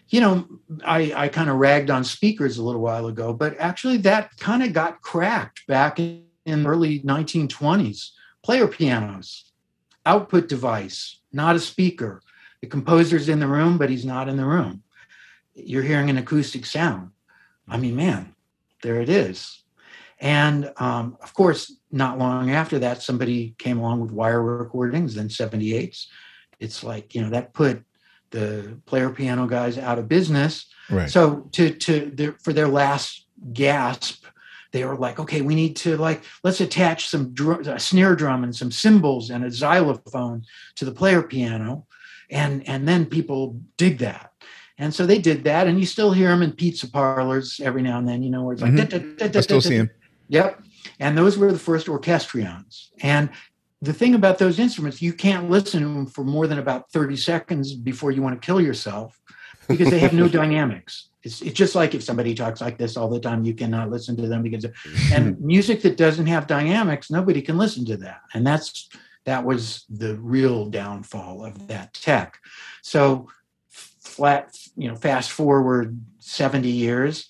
you know, I, I kind of ragged on speakers a little while ago, but actually that kind of got cracked back in the early nineteen twenties. Player pianos, output device, not a speaker. The composer's in the room, but he's not in the room. You're hearing an acoustic sound. I mean, man, there it is. And um, of course, not long after that, somebody came along with wire recordings, then seventy-eights. It's like, you know, that put the player piano guys out of business. Right. So to to their, for their last gasp, they were like, okay, we need to like, let's attach some drum, a snare drum and some cymbals and a xylophone to the player piano. And, and then people dig that. And so they did that. And you still hear them in pizza parlors every now and then, you know, where it's like, mm-hmm. da, da, da, da, I still da, see them. Yep. And those were the first Orchestrions. And the thing about those instruments, you can't listen to them for more than about thirty seconds before you want to kill yourself, because they have no dynamics. It's, it's just like if somebody talks like this all the time, you cannot listen to them. Because, and music that doesn't have dynamics, nobody can listen to that. And that's, that was the real downfall of that tech. So flat, you know, fast forward seventy years,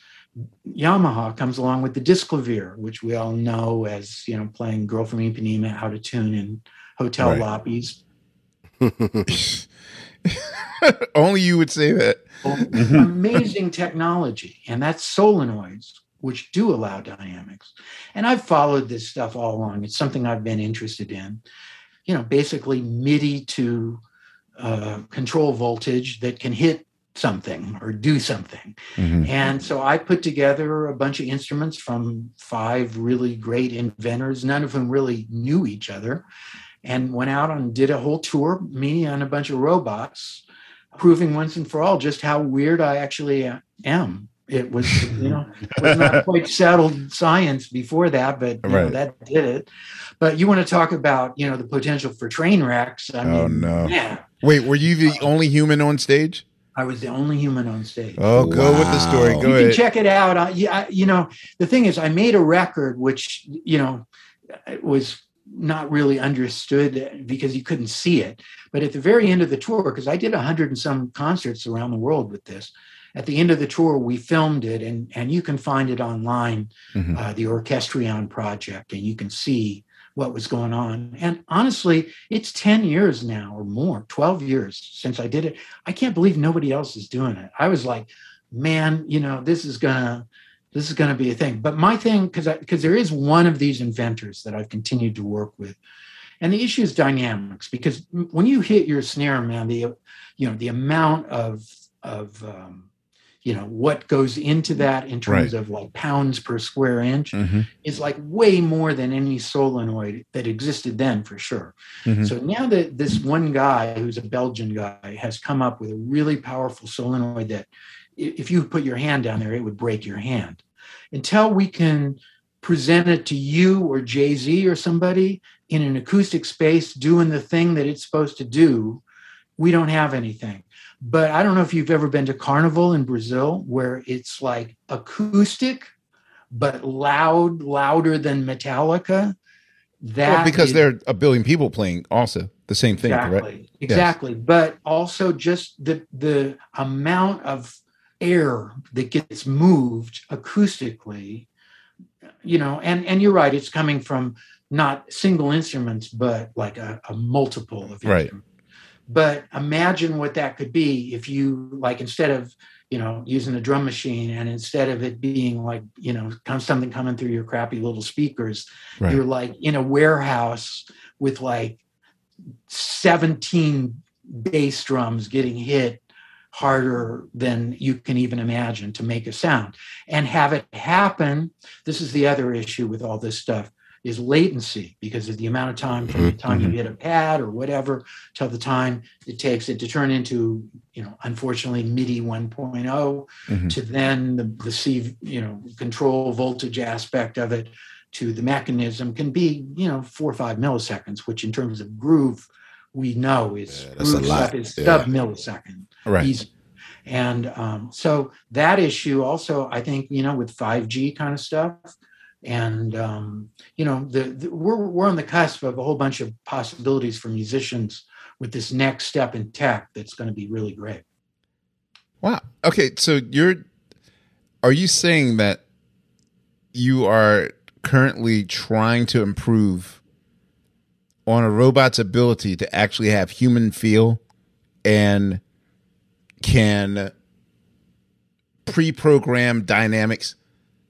Yamaha comes along with the Disclavier, which we all know as, you know, playing Girl from Ipanema, How to Tune in hotel right. lobbies. Only you would say that. Amazing technology. And that's solenoids, which do allow dynamics. And I've followed this stuff all along. It's something I've been interested in. You know, basically MIDI to uh, control voltage that can hit something or do something. Mm-hmm. And so I put together a bunch of instruments from five really great inventors, none of whom really knew each other, and went out and did a whole tour, me and a bunch of robots, proving once and for all just how weird I actually am. It was, you know, it was not quite settled science before that, but you right. know, that did it. But you want to talk about, you know, the potential for train wrecks. I oh, mean, no. Yeah. Wait, were you the uh, only human on stage? I was the only human on stage. Oh, go wow. with the story. Go you ahead. Can check it out. I, I, you know, the thing is, I made a record which, you know, was not really understood because you couldn't see it. But at the very end of the tour, because I did a hundred and some concerts around the world with this, at the end of the tour, we filmed it, and, and you can find it online, mm-hmm. uh, the Orchestrion Project, and you can see what was going on. And honestly, it's ten years now or more, twelve years since I did it. I can't believe nobody else is doing it. I was like, man, you know, this is gonna, this is gonna be a thing. But my thing, because because there is one of these inventors that I've continued to work with, and the issue is dynamics. Because when you hit your snare, man, the, you know, the amount of of um, you know, what goes into that in terms right. of like pounds per square inch mm-hmm. is like way more than any solenoid that existed then, for sure. Mm-hmm. So now that this one guy, who's a Belgian guy, has come up with a really powerful solenoid that if you put your hand down there, it would break your hand. Until we can present it to you or Jay-Z or somebody in an acoustic space doing the thing that it's supposed to do, we don't have anything. But I don't know if you've ever been to Carnival in Brazil, where it's like acoustic, but loud, louder than Metallica. That well, because is, there are a billion people playing also the same thing, exactly, right? Exactly. Yes. But also just the, the amount of air that gets moved acoustically, you know, and, and you're right, it's coming from not single instruments, but like a, a multiple of right. instruments. But imagine what that could be if you, like, instead of, you know, using a drum machine, and instead of it being like, you know, something coming through your crappy little speakers, right. you're like in a warehouse with like seventeen bass drums getting hit harder than you can even imagine to make a sound and have it happen. This is the other issue with all this stuff. Is latency, because of the amount of time from the time you hit a pad or whatever till the time it takes it to turn into, you know, unfortunately MIDI one point oh mm-hmm. to then the, the C, you know, control voltage aspect of it to the mechanism can be, you know, four or five milliseconds, which in terms of groove, we know is yeah, groove stuff is yeah. sub millisecond. Right. Easy. And um, so that issue also, I think, you know, with five G kind of stuff, and, um, you know, the, the, we're, we're on the cusp of a whole bunch of possibilities for musicians with this next step in tech that's going to be really great. Wow. Okay, so you're are you saying that you are currently trying to improve on a robot's ability to actually have human feel and can pre-program dynamics?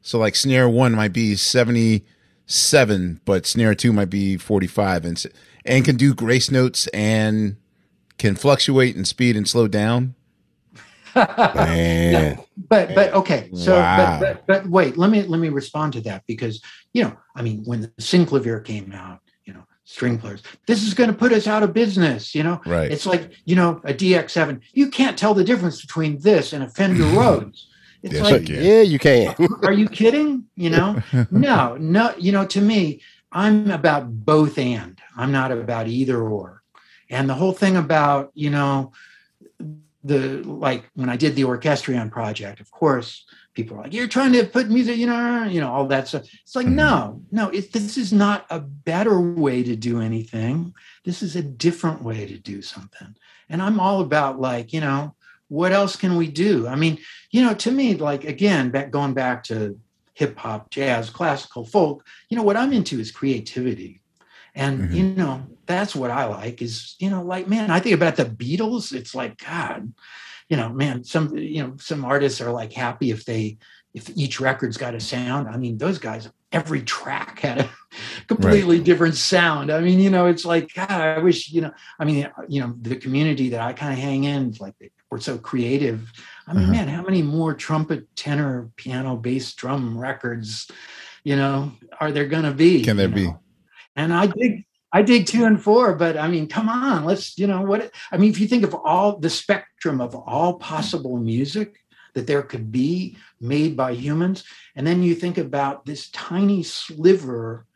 So like snare one might be seventy-seven, but snare two might be forty-five, and and can do grace notes and can fluctuate in speed and slow down. Man. No, but but okay, so wow. but, but but wait, let me let me respond to that, because you know, I mean, when the Synclavier came out, you know, string players, this is going to put us out of business, you know. Right. It's like, you know, a D X seven. You can't tell the difference between this and a Fender Rhodes. It's yes, like, yeah, you can. Are you kidding? You know, no, no. You know, to me, I'm about both and. I'm not about either or. And the whole thing about, you know, the like when I did the Orchestrion project, of course, people are like, "You're trying to put music," you know, you know, all that stuff. It's like, mm-hmm. no, no. It, this is not a better way to do anything. This is a different way to do something. And I'm all about like, you know, what else can we do? I mean, you know, to me, like, again, back going back to hip hop, jazz, classical, folk, you know, what I'm into is creativity. And, mm-hmm. you know, that's what I like is, you know, like, man, I think about the Beatles. It's like, God, you know, man, some, you know, some artists are like happy if they, if each record's got a sound. I mean, those guys, every track had a completely right. different sound. I mean, you know, it's like, God, I wish, you know, I mean, you know, the community that I kind of hang in, like, they, we're so creative. I mean, uh-huh. man, how many more trumpet, tenor, piano, bass, drum records, you know, are there going to be? Can there be? And I dig, I dig two and four, but I mean, come on, let's, you know, what, I mean, if you think of all the spectrum of all possible music that there could be made by humans, and then you think about this tiny sliver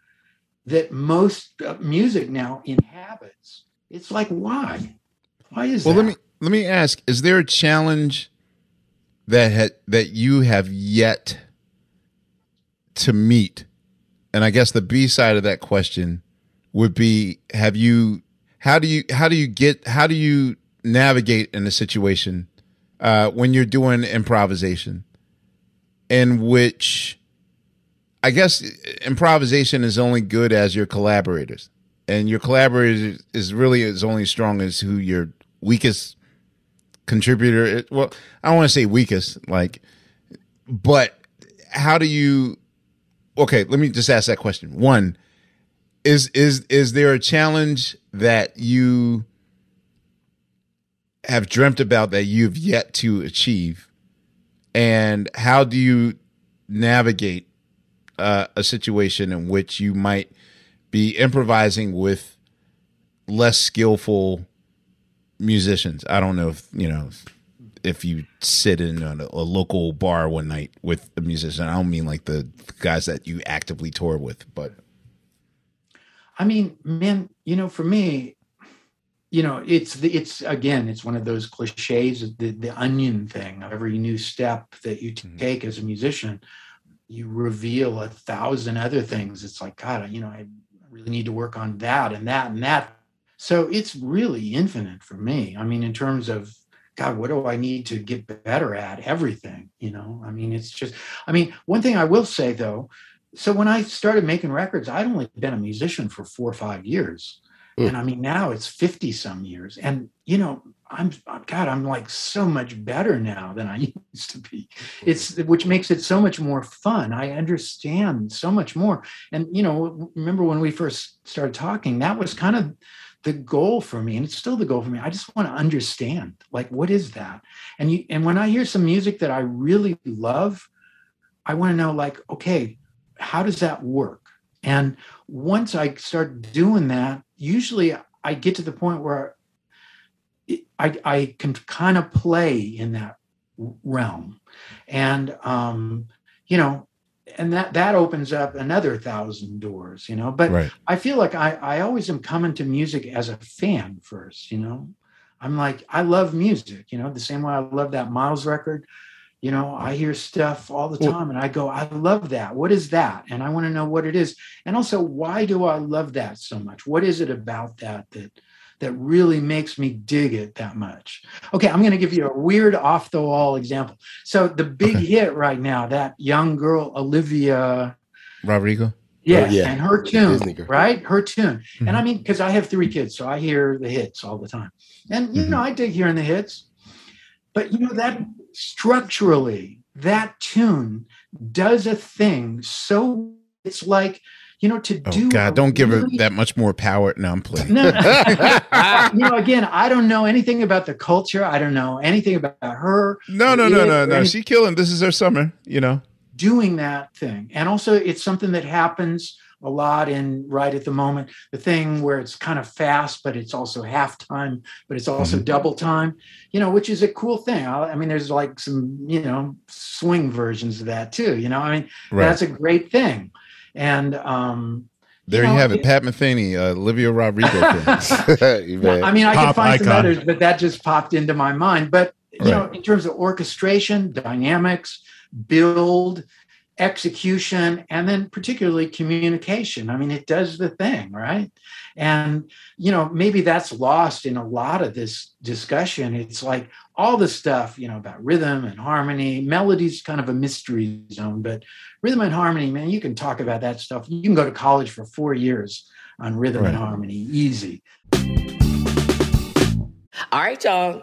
that most music now inhabits, it's like, why? Why is well, that? Let me- Let me ask, is there a challenge that had, that you have yet to meet? And I guess the B side of that question would be, have you, how do you, how do you get, how do you navigate in a situation uh, when you're doing improvisation, in which I guess improvisation is only good as your collaborators, and your collaborators is really as only as strong as who your weakest contributor, well, I don't want to say weakest, like, but how do you, okay, let me just ask that question. One, is is is there a challenge that you have dreamt about that you've yet to achieve? And how do you navigate uh, a situation in which you might be improvising with less skillful musicians? I don't know if you know if you sit in a, a local bar one night with a musician. I don't mean like the guys that you actively tour with, but I mean, man, you know, for me, you know, it's the, it's again, it's one of those cliches, the, the onion thing. Every new step that you t- mm-hmm. take as a musician, you reveal a thousand other things. It's like, God, you know, I really need to work on that and that and that. So it's really infinite for me. I mean, in terms of, God, what do I need to get better at? Everything, you know? I mean, it's just, I mean, one thing I will say, though, so when I started making records, I'd only been a musician for four or five years. Mm. And I mean, now it's fifty some years. And, you know, I'm, God, I'm like so much better now than I used to be. It's, which makes it so much more fun. I understand so much more. And, you know, remember when we first started talking, that was kind of the goal for me, and it's still the goal for me. I just want to understand, like, what is that? And you, and when I hear some music that I really love, I want to know, like, okay, how does that work? And once I start doing that, usually I get to the point where I, I, I can kind of play in that realm. And, um, you know, and that, that opens up another thousand doors, you know, but right. I feel like I, I always am coming to music as a fan first, you know, I'm like, I love music, you know, the same way I love that Miles record, you know, I hear stuff all the time and I go, I love that. What is that? And I want to know what it is. And also, why do I love that so much? What is it about that, that, that really makes me dig it that much. Okay, I'm going to give you a weird off-the-wall example. So the big okay. hit right now, that young girl, Olivia Rodrigo. Yeah, oh, yeah, and her tune, right? Her tune. Mm-hmm. And I mean, because I have three kids, so I hear the hits all the time. And, you mm-hmm. know, I dig hearing the hits. But, you know, that structurally, that tune does a thing. So it's like, you know, to oh, do. God, don't give really, her that much more power. No, I'm playing. No, no. You know, again, I don't know anything about the culture. I don't know anything about her. No, no, no, no, no. She's killing. This is her summer, you know. Doing that thing. And also it's something that happens a lot in right at the moment, the thing where it's kind of fast, but it's also half time, but it's also mm-hmm. double time, you know, which is a cool thing. I, I mean, there's like some, you know, swing versions of that too, you know, I mean, right. that's a great thing. And, um, there you, know, you have it, it Pat Metheny, uh, Olivia Rodrigo. Well, I mean, I Pop can find icon. Some others, but that just popped into my mind. But, you right. know, in terms of orchestration, dynamics, build, execution, and then particularly communication. I mean, it does the thing, right? And, you know, maybe that's lost in a lot of this discussion. It's like all the stuff, you know, about rhythm and harmony. Melody's kind of a mystery zone, but rhythm and harmony, man, you can talk about that stuff. You can go to college for four years on rhythm right. and harmony, easy. All right, y'all.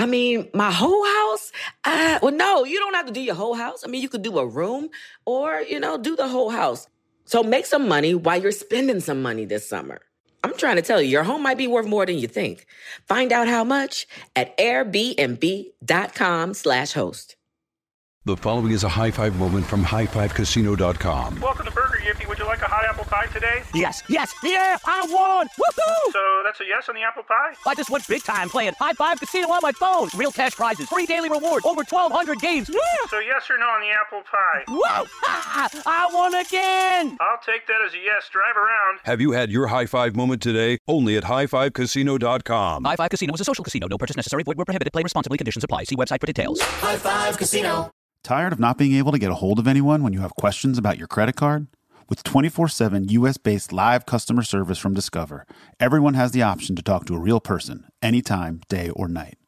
I mean, my whole house? I, well, no, you don't have to do your whole house. I mean, you could do a room or, you know, do the whole house. So make some money while you're spending some money this summer. I'm trying to tell you, your home might be worth more than you think. Find out how much at airbnb.com slash host. The following is a high five moment from high five casino dot com. Welcome to Burger Yippee. Would you like a hot apple pie today? Yes, yes, yeah, I won! Woohoo! So that's a yes on the apple pie? I just went big time playing High Five Casino on my phone. Real cash prizes, free daily rewards, over twelve hundred games. Woo! So yes or no on the apple pie? Whoa! Ah, I won again! I'll take that as a yes. Drive around. Have you had your high five moment today? Only at high five casino dot com. High Five Casino is a social casino. No purchase necessary. Void where prohibited. Play responsibly. Conditions apply. See website for details. High Five Casino. Tired of not being able to get a hold of anyone when you have questions about your credit card? With twenty-four seven U S-based live customer service from Discover, everyone has the option to talk to a real person anytime, day or night.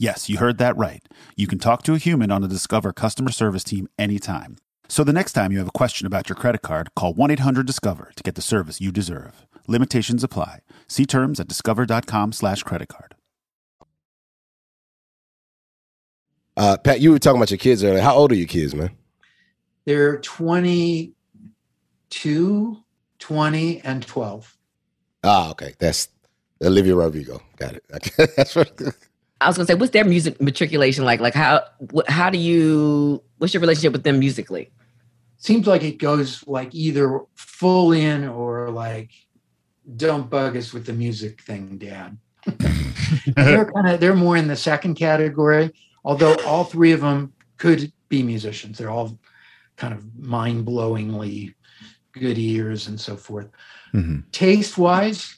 Yes, you heard that right. You can talk to a human on the Discover customer service team anytime. So the next time you have a question about your credit card, call one eight hundred discover to get the service you deserve. Limitations apply. See terms at discover.com slash credit card. Uh, Pat, you were talking about your kids earlier. How old are your kids, man? They're twenty-two, twenty, and twelve. Ah, okay. That's Olivia Rodrigo. Got it. Okay. That's what I was going to say. What's their music matriculation like? Like, how how do you, what's your relationship with them musically? Seems like it goes like either full in or like, don't bug us with the music thing, Dad. they're kind of, they're more in the second category. Although all three of them could be musicians. They're all kind of mind-blowingly good ears and so forth. Mm-hmm. Taste-wise,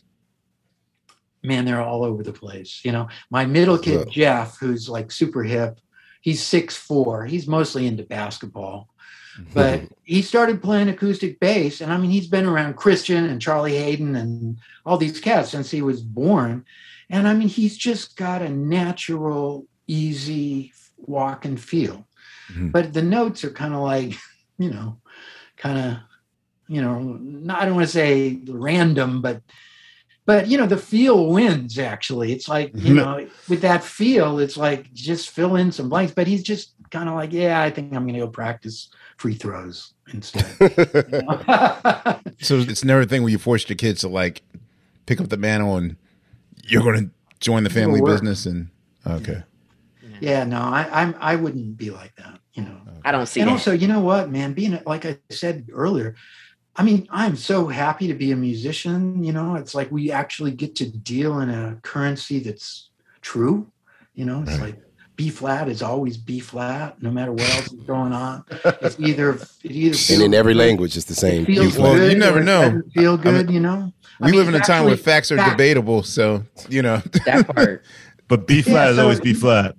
man, they're all over the place. You know, my middle kid, Whoa. Jeff, who's like super hip, he's six foot four. He's mostly into basketball. Mm-hmm. But he started playing acoustic bass. And I mean, he's been around Christian and Charlie Hayden and all these cats since he was born. And I mean, he's just got a natural... easy walk and feel. Mm-hmm. But the notes are kind of like, you know, kind of, you know, not, I don't want to say random, but, but, you know, the feel wins actually. It's like, you know, with that feel, it's like, just fill in some blanks, but he's just kind of like, yeah, I think I'm going to go practice free throws instead. You know? So it's never a thing where you force your kids to like pick up the mantle and you're going to join the family business and okay. Yeah. Yeah, no, I I'm, I wouldn't be like that, you know. I don't see and that. And also, you know what, man, being, like I said earlier, I mean, I'm so happy to be a musician, you know. It's like we actually get to deal in a currency that's true. You know, it's right. like B flat is always B flat, no matter what else is going on. It's either it either feels and in every language it's the same. It feels well, good, you never know. It doesn't feel good, I mean, you know. We I mean, live in a time where facts are fact. debatable, so you know that part. But B flat yeah, is so always B flat.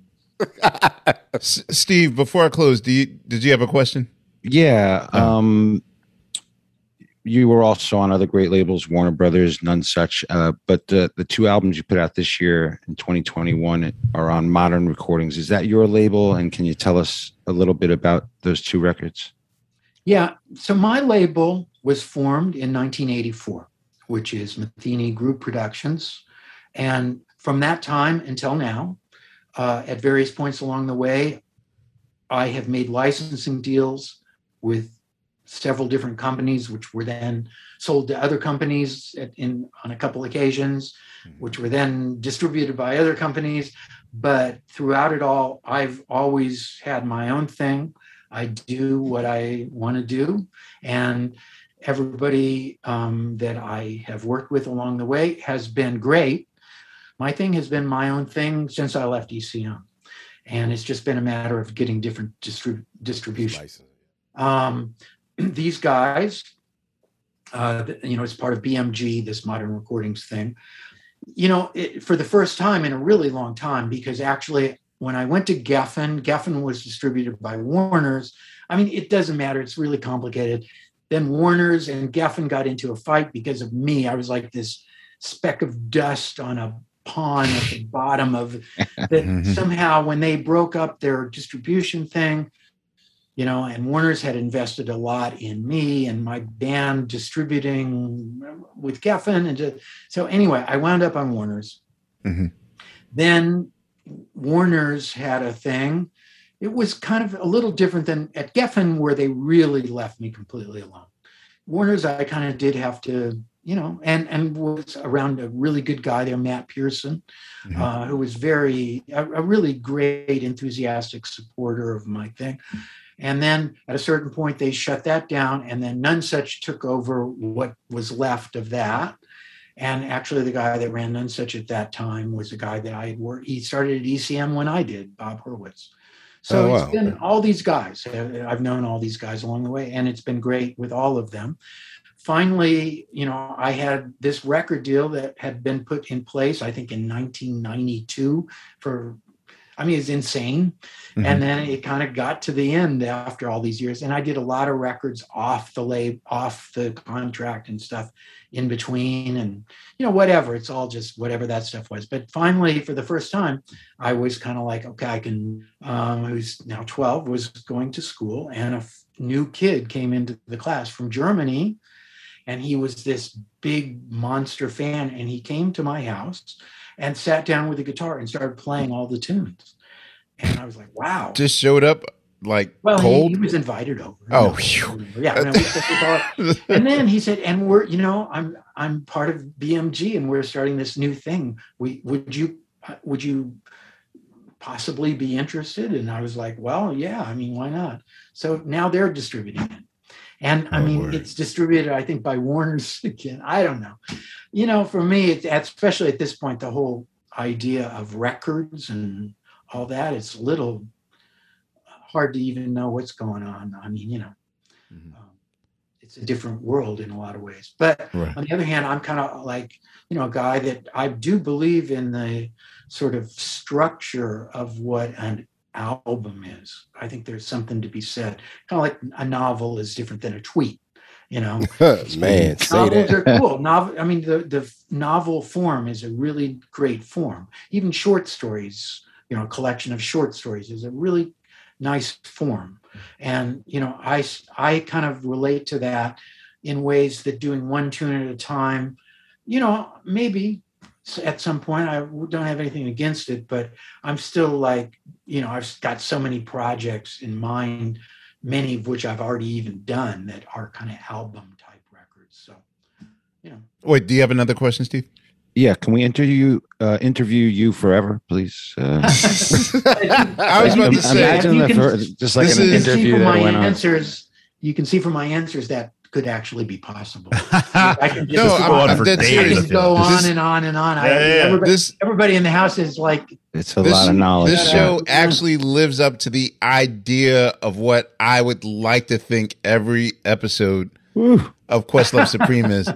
Steve, before I close, do you, did you have a question? Yeah. Um, you were also on other great labels, Warner Brothers, none such. Uh, but uh, the two albums you put out this year in twenty twenty-one are on Modern Recordings. Is that your label? And can you tell us a little bit about those two records? Yeah. So my label was formed in nineteen eighty-four, which is Metheny Group Productions. And from that time until now, Uh, at various points along the way, I have made licensing deals with several different companies, which were then sold to other companies at, in, on a couple occasions, which were then distributed by other companies. But throughout it all, I've always had my own thing. I do what I want to do. And everybody um, that I have worked with along the way has been great. My thing has been my own thing since I left E C M, and it's just been a matter of getting different distri- distribution. Um, these guys, uh, you know, it's part of B M G, this Modern Recordings thing. You know, it, for the first time in a really long time, because actually when I went to Geffen, Geffen was distributed by Warner's. I mean, it doesn't matter. It's really complicated. Then Warner's and Geffen got into a fight because of me. I was like this speck of dust on a pawn at the bottom of that. Somehow when they broke up their distribution thing, you know, and Warner's had invested a lot in me and my band distributing with Geffen. And just, so anyway, I wound up on Warner's. Mm-hmm. Then Warner's had a thing. It was kind of a little different than at Geffen, where they really left me completely alone. Warner's, I kind of did have to, you know, and, and was around a really good guy there, Matt Pearson, mm-hmm. uh, who was very, a, a really great, enthusiastic supporter of my thing. And then at a certain point, they shut that down, and then None Such took over what was left of that. And actually, the guy that ran None Such at that time was a guy that I had worked, he started at E C M when I did, Bob Hurwitz. So oh, wow. It's been all these guys. I've known all these guys along the way, and it's been great with all of them. Finally, you know, I had this record deal that had been put in place, I think in nineteen ninety-two for, I mean, it's insane. Mm-hmm. And then it kind of got to the end after all these years. And I did a lot of records off the lab, off the contract and stuff in between and, you know, whatever. It's all just whatever that stuff was. But finally, for the first time, I was kind of like, okay, I can, um, I was now twelve, was going to school, and a f- new kid came into the class from Germany. And he was this big monster fan. And he came to my house and sat down with a guitar and started playing all the tunes. And I was like, wow. Just showed up like well, cold? He, he was invited over. Oh, no, yeah. No, the and then he said, and we're, you know, I'm I'm part of B M G and we're starting this new thing. We Would you would you possibly be interested? And I was like, well, yeah, I mean, why not? So now they're distributing it. And I mean, Lord. It's distributed, I think, by Warner's again. I don't know. You know, for me, it, especially at this point, the whole idea of records and all that, it's a little hard to even know what's going on. I mean, you know, mm-hmm. um, it's a different world in a lot of ways. But right. on the other hand, I'm kind of like, you know, a guy that I do believe in the sort of structure of what an album is. I think there's something to be said. Kind of like a novel is different than a tweet, you know. Man, say that. Novels are cool. Novel, I mean, the, the novel form is a really great form. Even short stories, you know, a collection of short stories is a really nice form. And, you know, I, I kind of relate to that in ways that doing one tune at a time, you know, maybe at some point, I don't have anything against it, but I'm still like, you know, I've got so many projects in mind, many of which I've already even done that are kind of album type records. So, you know. Wait, do you have another question, Steve? Yeah, can we interview uh, interview you forever, please? Uh, I was about to say, imagine can, just like an interview that went on. Answers, you can see from my answers that could actually be possible. I can just no, go, I'm, on, for days. I can go on and on and on. Yeah, I, yeah, everybody, this, everybody in the house is like, it's a this, lot of knowledge. This show yeah. actually lives up to the idea of what I would like to think every episode Woo. of Questlove Supreme is.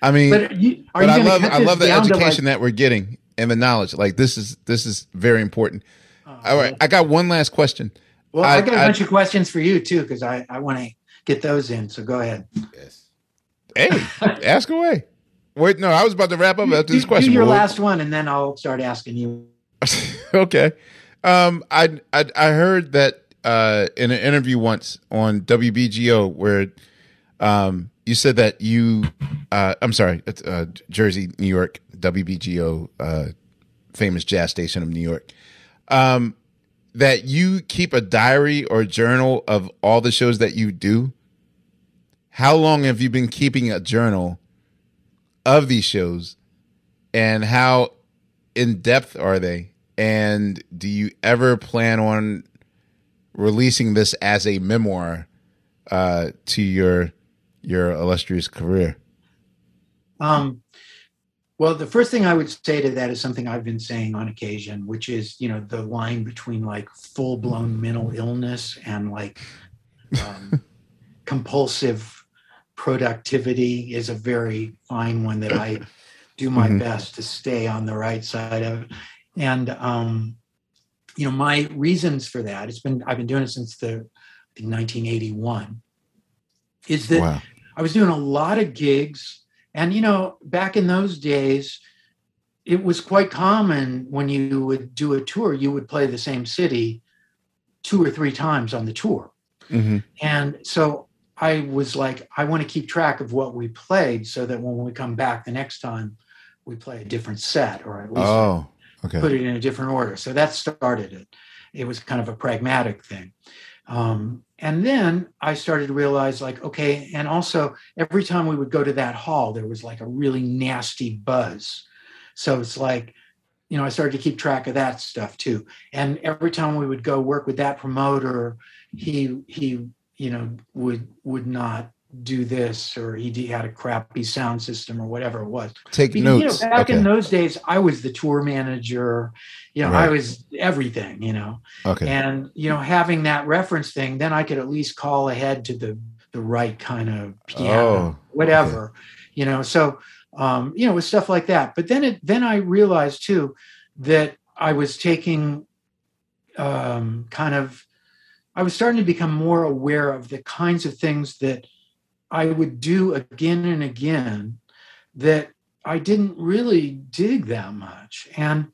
I mean, but, you, but I love I love the education like, that we're getting and the knowledge. Like this is this is very important. Uh, All right, I got one last question. Well, I, I got a I, bunch of questions for you too, because I, I want to get those in. So go ahead. Yes. Hey, ask away. Wait, no, I was about to wrap up you, after do, this question. Do your well, last one, and then I'll start asking you. Okay. Um, I, I I heard that uh, in an interview once on W B G O where um. You said that you, uh, I'm sorry, uh, Jersey, New York, W B G O, uh, famous jazz station of New York, um, that you keep a diary or journal of all the shows that you do. How long have you been keeping a journal of these shows, and how in depth are they? And do you ever plan on releasing this as a memoir uh, to your your illustrious career? Um, well, the first thing I would say to that is something I've been saying on occasion, which is, you know, the line between like full blown mental illness and like um, compulsive productivity is a very fine one that I do my mm-hmm. best to stay on the right side of. And, um, you know, my reasons for that, it's been, I've been doing it since the nineteen eighty-one. Is that wow. I was doing a lot of gigs, and you know, back in those days, it was quite common when you would do a tour, you would play the same city two or three times on the tour. Mm-hmm. And so I was like, I want to keep track of what we played so that when we come back the next time, we play a different set, or at least oh, okay. put it in a different order. So that started it. It was kind of a pragmatic thing. Um, and then I started to realize like, okay. And also every time we would go to that hall, there was like a really nasty buzz. So it's like, you know, I started to keep track of that stuff too. And every time we would go work with that promoter, he, he, you know, would, would not do this, or he had a crappy sound system or whatever it was. Take but, notes. You know, back okay. in those days, I was the tour manager, you know, right. I was everything, you know, okay. and, you know, having that reference thing, then I could at least call ahead to the, the right kind of piano, oh, whatever, okay. you know, so, um, you know, with stuff like that. But then, it, then I realized too, that I was taking um, kind of, I was starting to become more aware of the kinds of things that I would do again and again that I didn't really dig that much. And,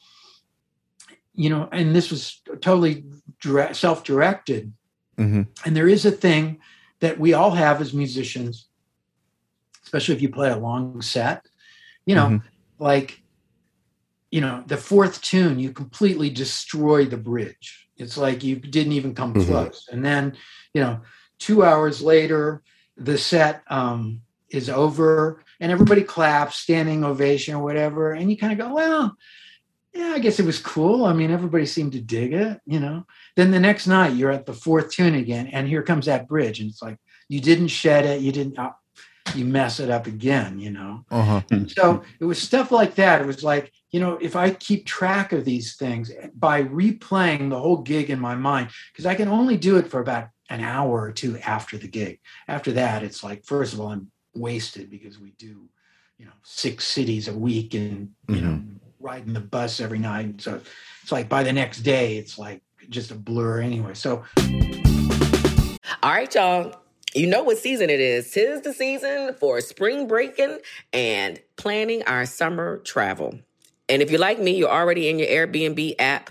you know, and this was totally self-directed. Mm-hmm. And there is a thing that we all have as musicians, especially if you play a long set, you know, mm-hmm. like, you know, the fourth tune, you completely destroy the bridge. It's like you didn't even come mm-hmm. close. And then, you know, two hours later, the set um, is over and everybody claps, standing ovation or whatever. And you kind of go, well, yeah, I guess it was cool. I mean, everybody seemed to dig it, you know. Then the next night you're at the fourth tune again, and here comes that bridge. And it's like, you didn't shed it. You didn't, uh, you mess it up again, you know. Uh-huh. So it was stuff like that. It was like, you know, if I keep track of these things by replaying the whole gig in my mind, because I can only do it for about an hour or two after the gig. After that, it's like, first of all, I'm wasted because we do, you know, six cities a week and, you mm-hmm. know, riding the bus every night. So it's like by the next day, it's like just a blur anyway. So. All right, y'all. You know what season it is. 'Tis the season for spring breaking and planning our summer travel. And if you're like me, you're already in your Airbnb app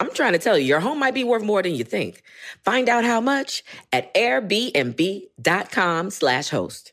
I'm trying to tell you, your home might be worth more than you think. Find out how much at airbnb dot com slash host.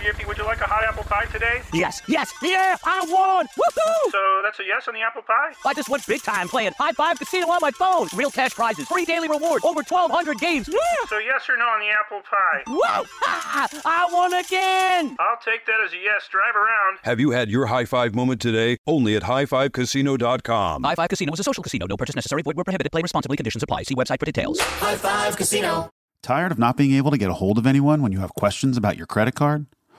Yiffy. Would you like a hot apple pie today? Yes, yes, yeah, I won! Woohoo! So that's a yes on the apple pie? I just went big time playing High Five Casino on my phone. Real cash prizes, free daily rewards, over twelve hundred games. Yeah. So yes or no on the apple pie? Whoa! Ah, I won again! I'll take that as a yes. Drive around. Have you had your high five moment today? Only at high five casino dot com. High Five Casino is a social casino. No purchase necessary. Void where prohibited. Play responsibly. Conditions apply. See website for details. High Five Casino. Tired of not being able to get a hold of anyone when you have questions about your credit card?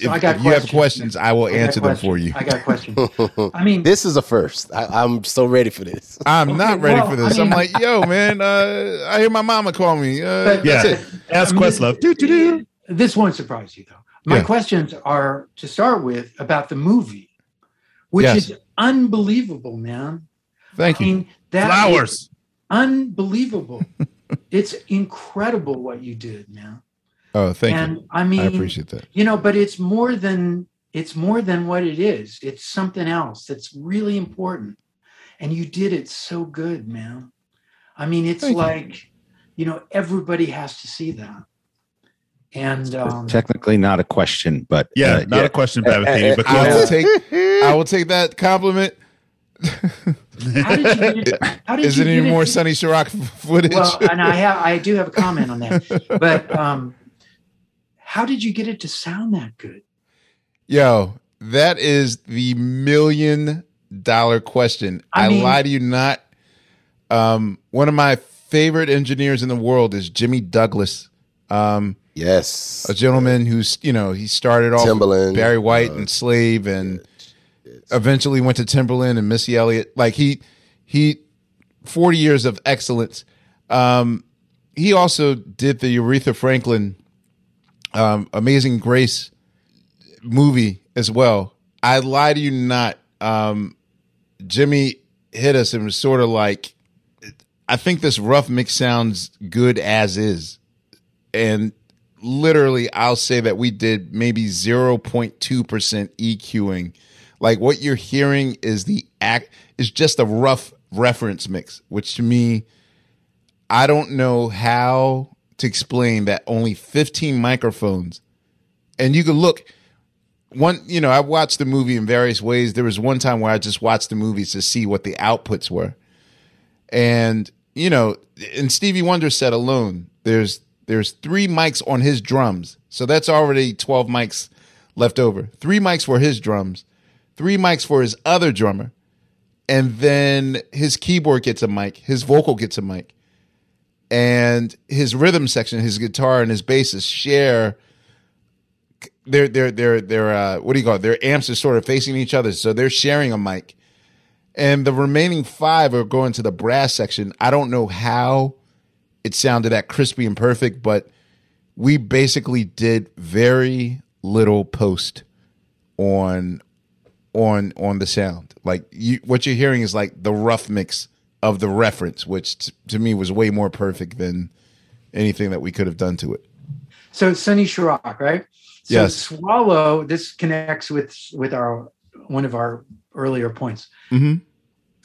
So if I got if you have questions, I will I answer them for you. I got questions. I mean, this is a first. I, I'm so ready for this. I'm okay, not ready well, for this. I mean, I'm like, yo, man, uh, I hear my mama call me. Uh, yeah. That's it. Ask I mean, Questlove. This, do, do, do. This won't surprise you, though. My yeah. questions are, to start with, about the movie, which yes. is unbelievable, man. Thank I you. Mean, that Flowers. Unbelievable. It's incredible what you did, man. Oh, thank and, you. I mean, I appreciate that. You know, but it's more than it's more than what it is. It's something else that's really important. And you did it so good, man. I mean, it's thank like, you. you know, everybody has to see that. And um, technically not a question, but yeah, uh, not yeah. a question, uh, Babatini, uh, but I will take I will take that compliment. How did you get, how did is you it any more Sonny Chirac footage? Well, and I have I do have a comment on that. But um how did you get it to sound that good? Yo, that is the million dollar question. I, I mean, lie to you not. Um, one of my favorite engineers in the world is Jimmy Douglas. Um, yes. A gentleman yeah. who's, you know, he started off Timbaland, with Barry White uh, and Slave and it's, it's, eventually went to Timberland and Missy Elliott. Like he, he, forty years of excellence. Um, he also did the Aretha Franklin Um, Amazing Grace movie as well. I lie to you not. Um, Jimmy hit us and was sort of like, I think this rough mix sounds good as is. And literally, I'll say that we did maybe zero point two percent EQing. Like what you're hearing is the act, is just a rough reference mix, which to me, I don't know how to explain that only fifteen microphones, and you could look one, you know, I watched the movie in various ways. There was one time where I just watched the movies to see what the outputs were. And, you know, in Stevie Wonder's set alone, there's There's three mics on his drums. So that's already twelve mics left over. Three mics for his drums, three mics for his other drummer, and then his keyboard gets a mic, his vocal gets a mic, and his rhythm section, his guitar and his bassist share their their their their uh, what do you call it? Their amps are sort of facing each other, so they're sharing a mic. And the remaining five are going to the brass section. I don't know how it sounded that crispy and perfect, but we basically did very little post on on on the sound. Like you, what you're hearing is like the rough mix of the reference, which t- to me was way more perfect than anything that we could have done to it. So it's Sonny Chirac, right? So yes. Swallow. This connects with with our one of our earlier points. Mm-hmm.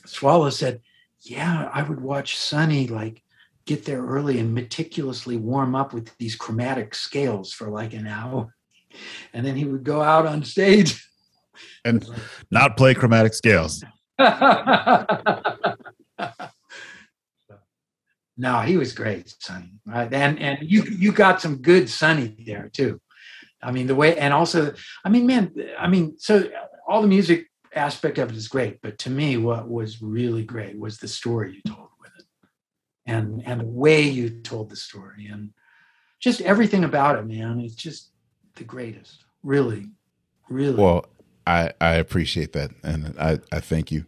Swallow said, "Yeah, I would watch Sonny like." Get there early and meticulously warm up with these chromatic scales for like an hour. And then he would go out on stage. And not play chromatic scales. No, he was great, Sonny. And, and you you got some good Sonny there too. I mean, the way, and also, I mean, man, I mean, so all the music aspect of it is great, but to me, what was really great was the story you told. And and the way you told the story and just everything about it, man, it's just the greatest. Really, really. Well, I, I appreciate that. And I, I thank you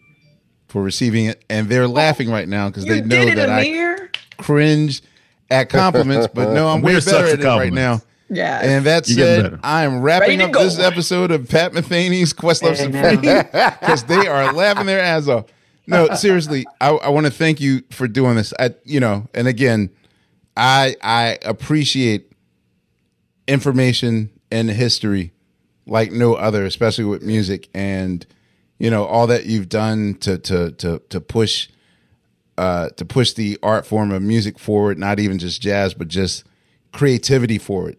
for receiving it. And they're laughing right now because they know that I mirror? cringe at compliments. But no, I'm way better at it right now. Yeah. And that said, I am wrapping up this episode of Pat Metheny's Questlove Symphony because they are laughing their ass off. No, seriously, I, I want to thank you for doing this. I, you know, and again, I I appreciate information and history like no other, especially with music and you know all that you've done to to to to push uh, to push the art form of music forward. Not even just jazz, but just creativity forward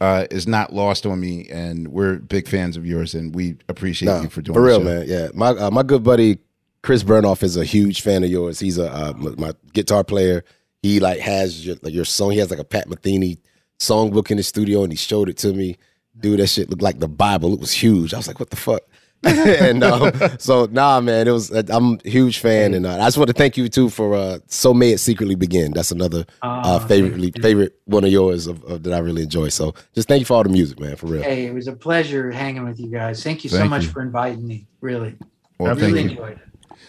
uh, is not lost on me. And we're big fans of yours, and we appreciate no, you for doing for real, the show. Man. Yeah, my uh, my good buddy. Chris Burnoff is a huge fan of yours. He's a uh, my guitar player. He like has your, like, your song. He has like a Pat Metheny songbook in his studio, and he showed it to me. Dude, that shit looked like the Bible. It was huge. I was like, what the fuck? and um, so, nah, man, it was. I'm a huge fan, and uh, I just want to thank you too for uh, So May It Secretly Begin. That's another uh, uh, favorite favorite one of yours of, of, that I really enjoy. So, just thank you for all the music, man. For real. Hey, it was a pleasure hanging with you guys. Thank you thank so much you. for inviting me. Really, well, I really enjoyed it.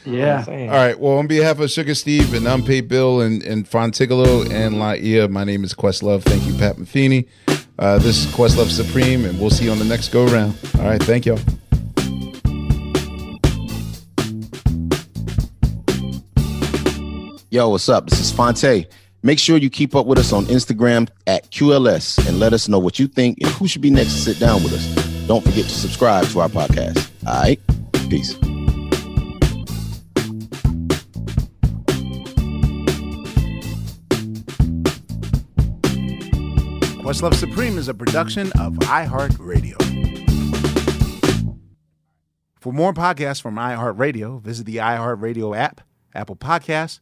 Yeah. All right. Well, on behalf of Sugar Steve and Unpaid Bill and, and Fontigolo and Laia, my name is Questlove. Thank you, Pat Metheny. Uh, this is Questlove Supreme, and we'll see you on the next go round. All right. Thank y'all. Yo, what's up? This is Fonte. Make sure you keep up with us on Instagram at Q L S and let us know what you think and who should be next to sit down with us. Don't forget to subscribe to our podcast. All right. Peace. Questlove Supreme is a production of iHeartRadio. For more podcasts from iHeartRadio, visit the iHeartRadio app, Apple Podcasts,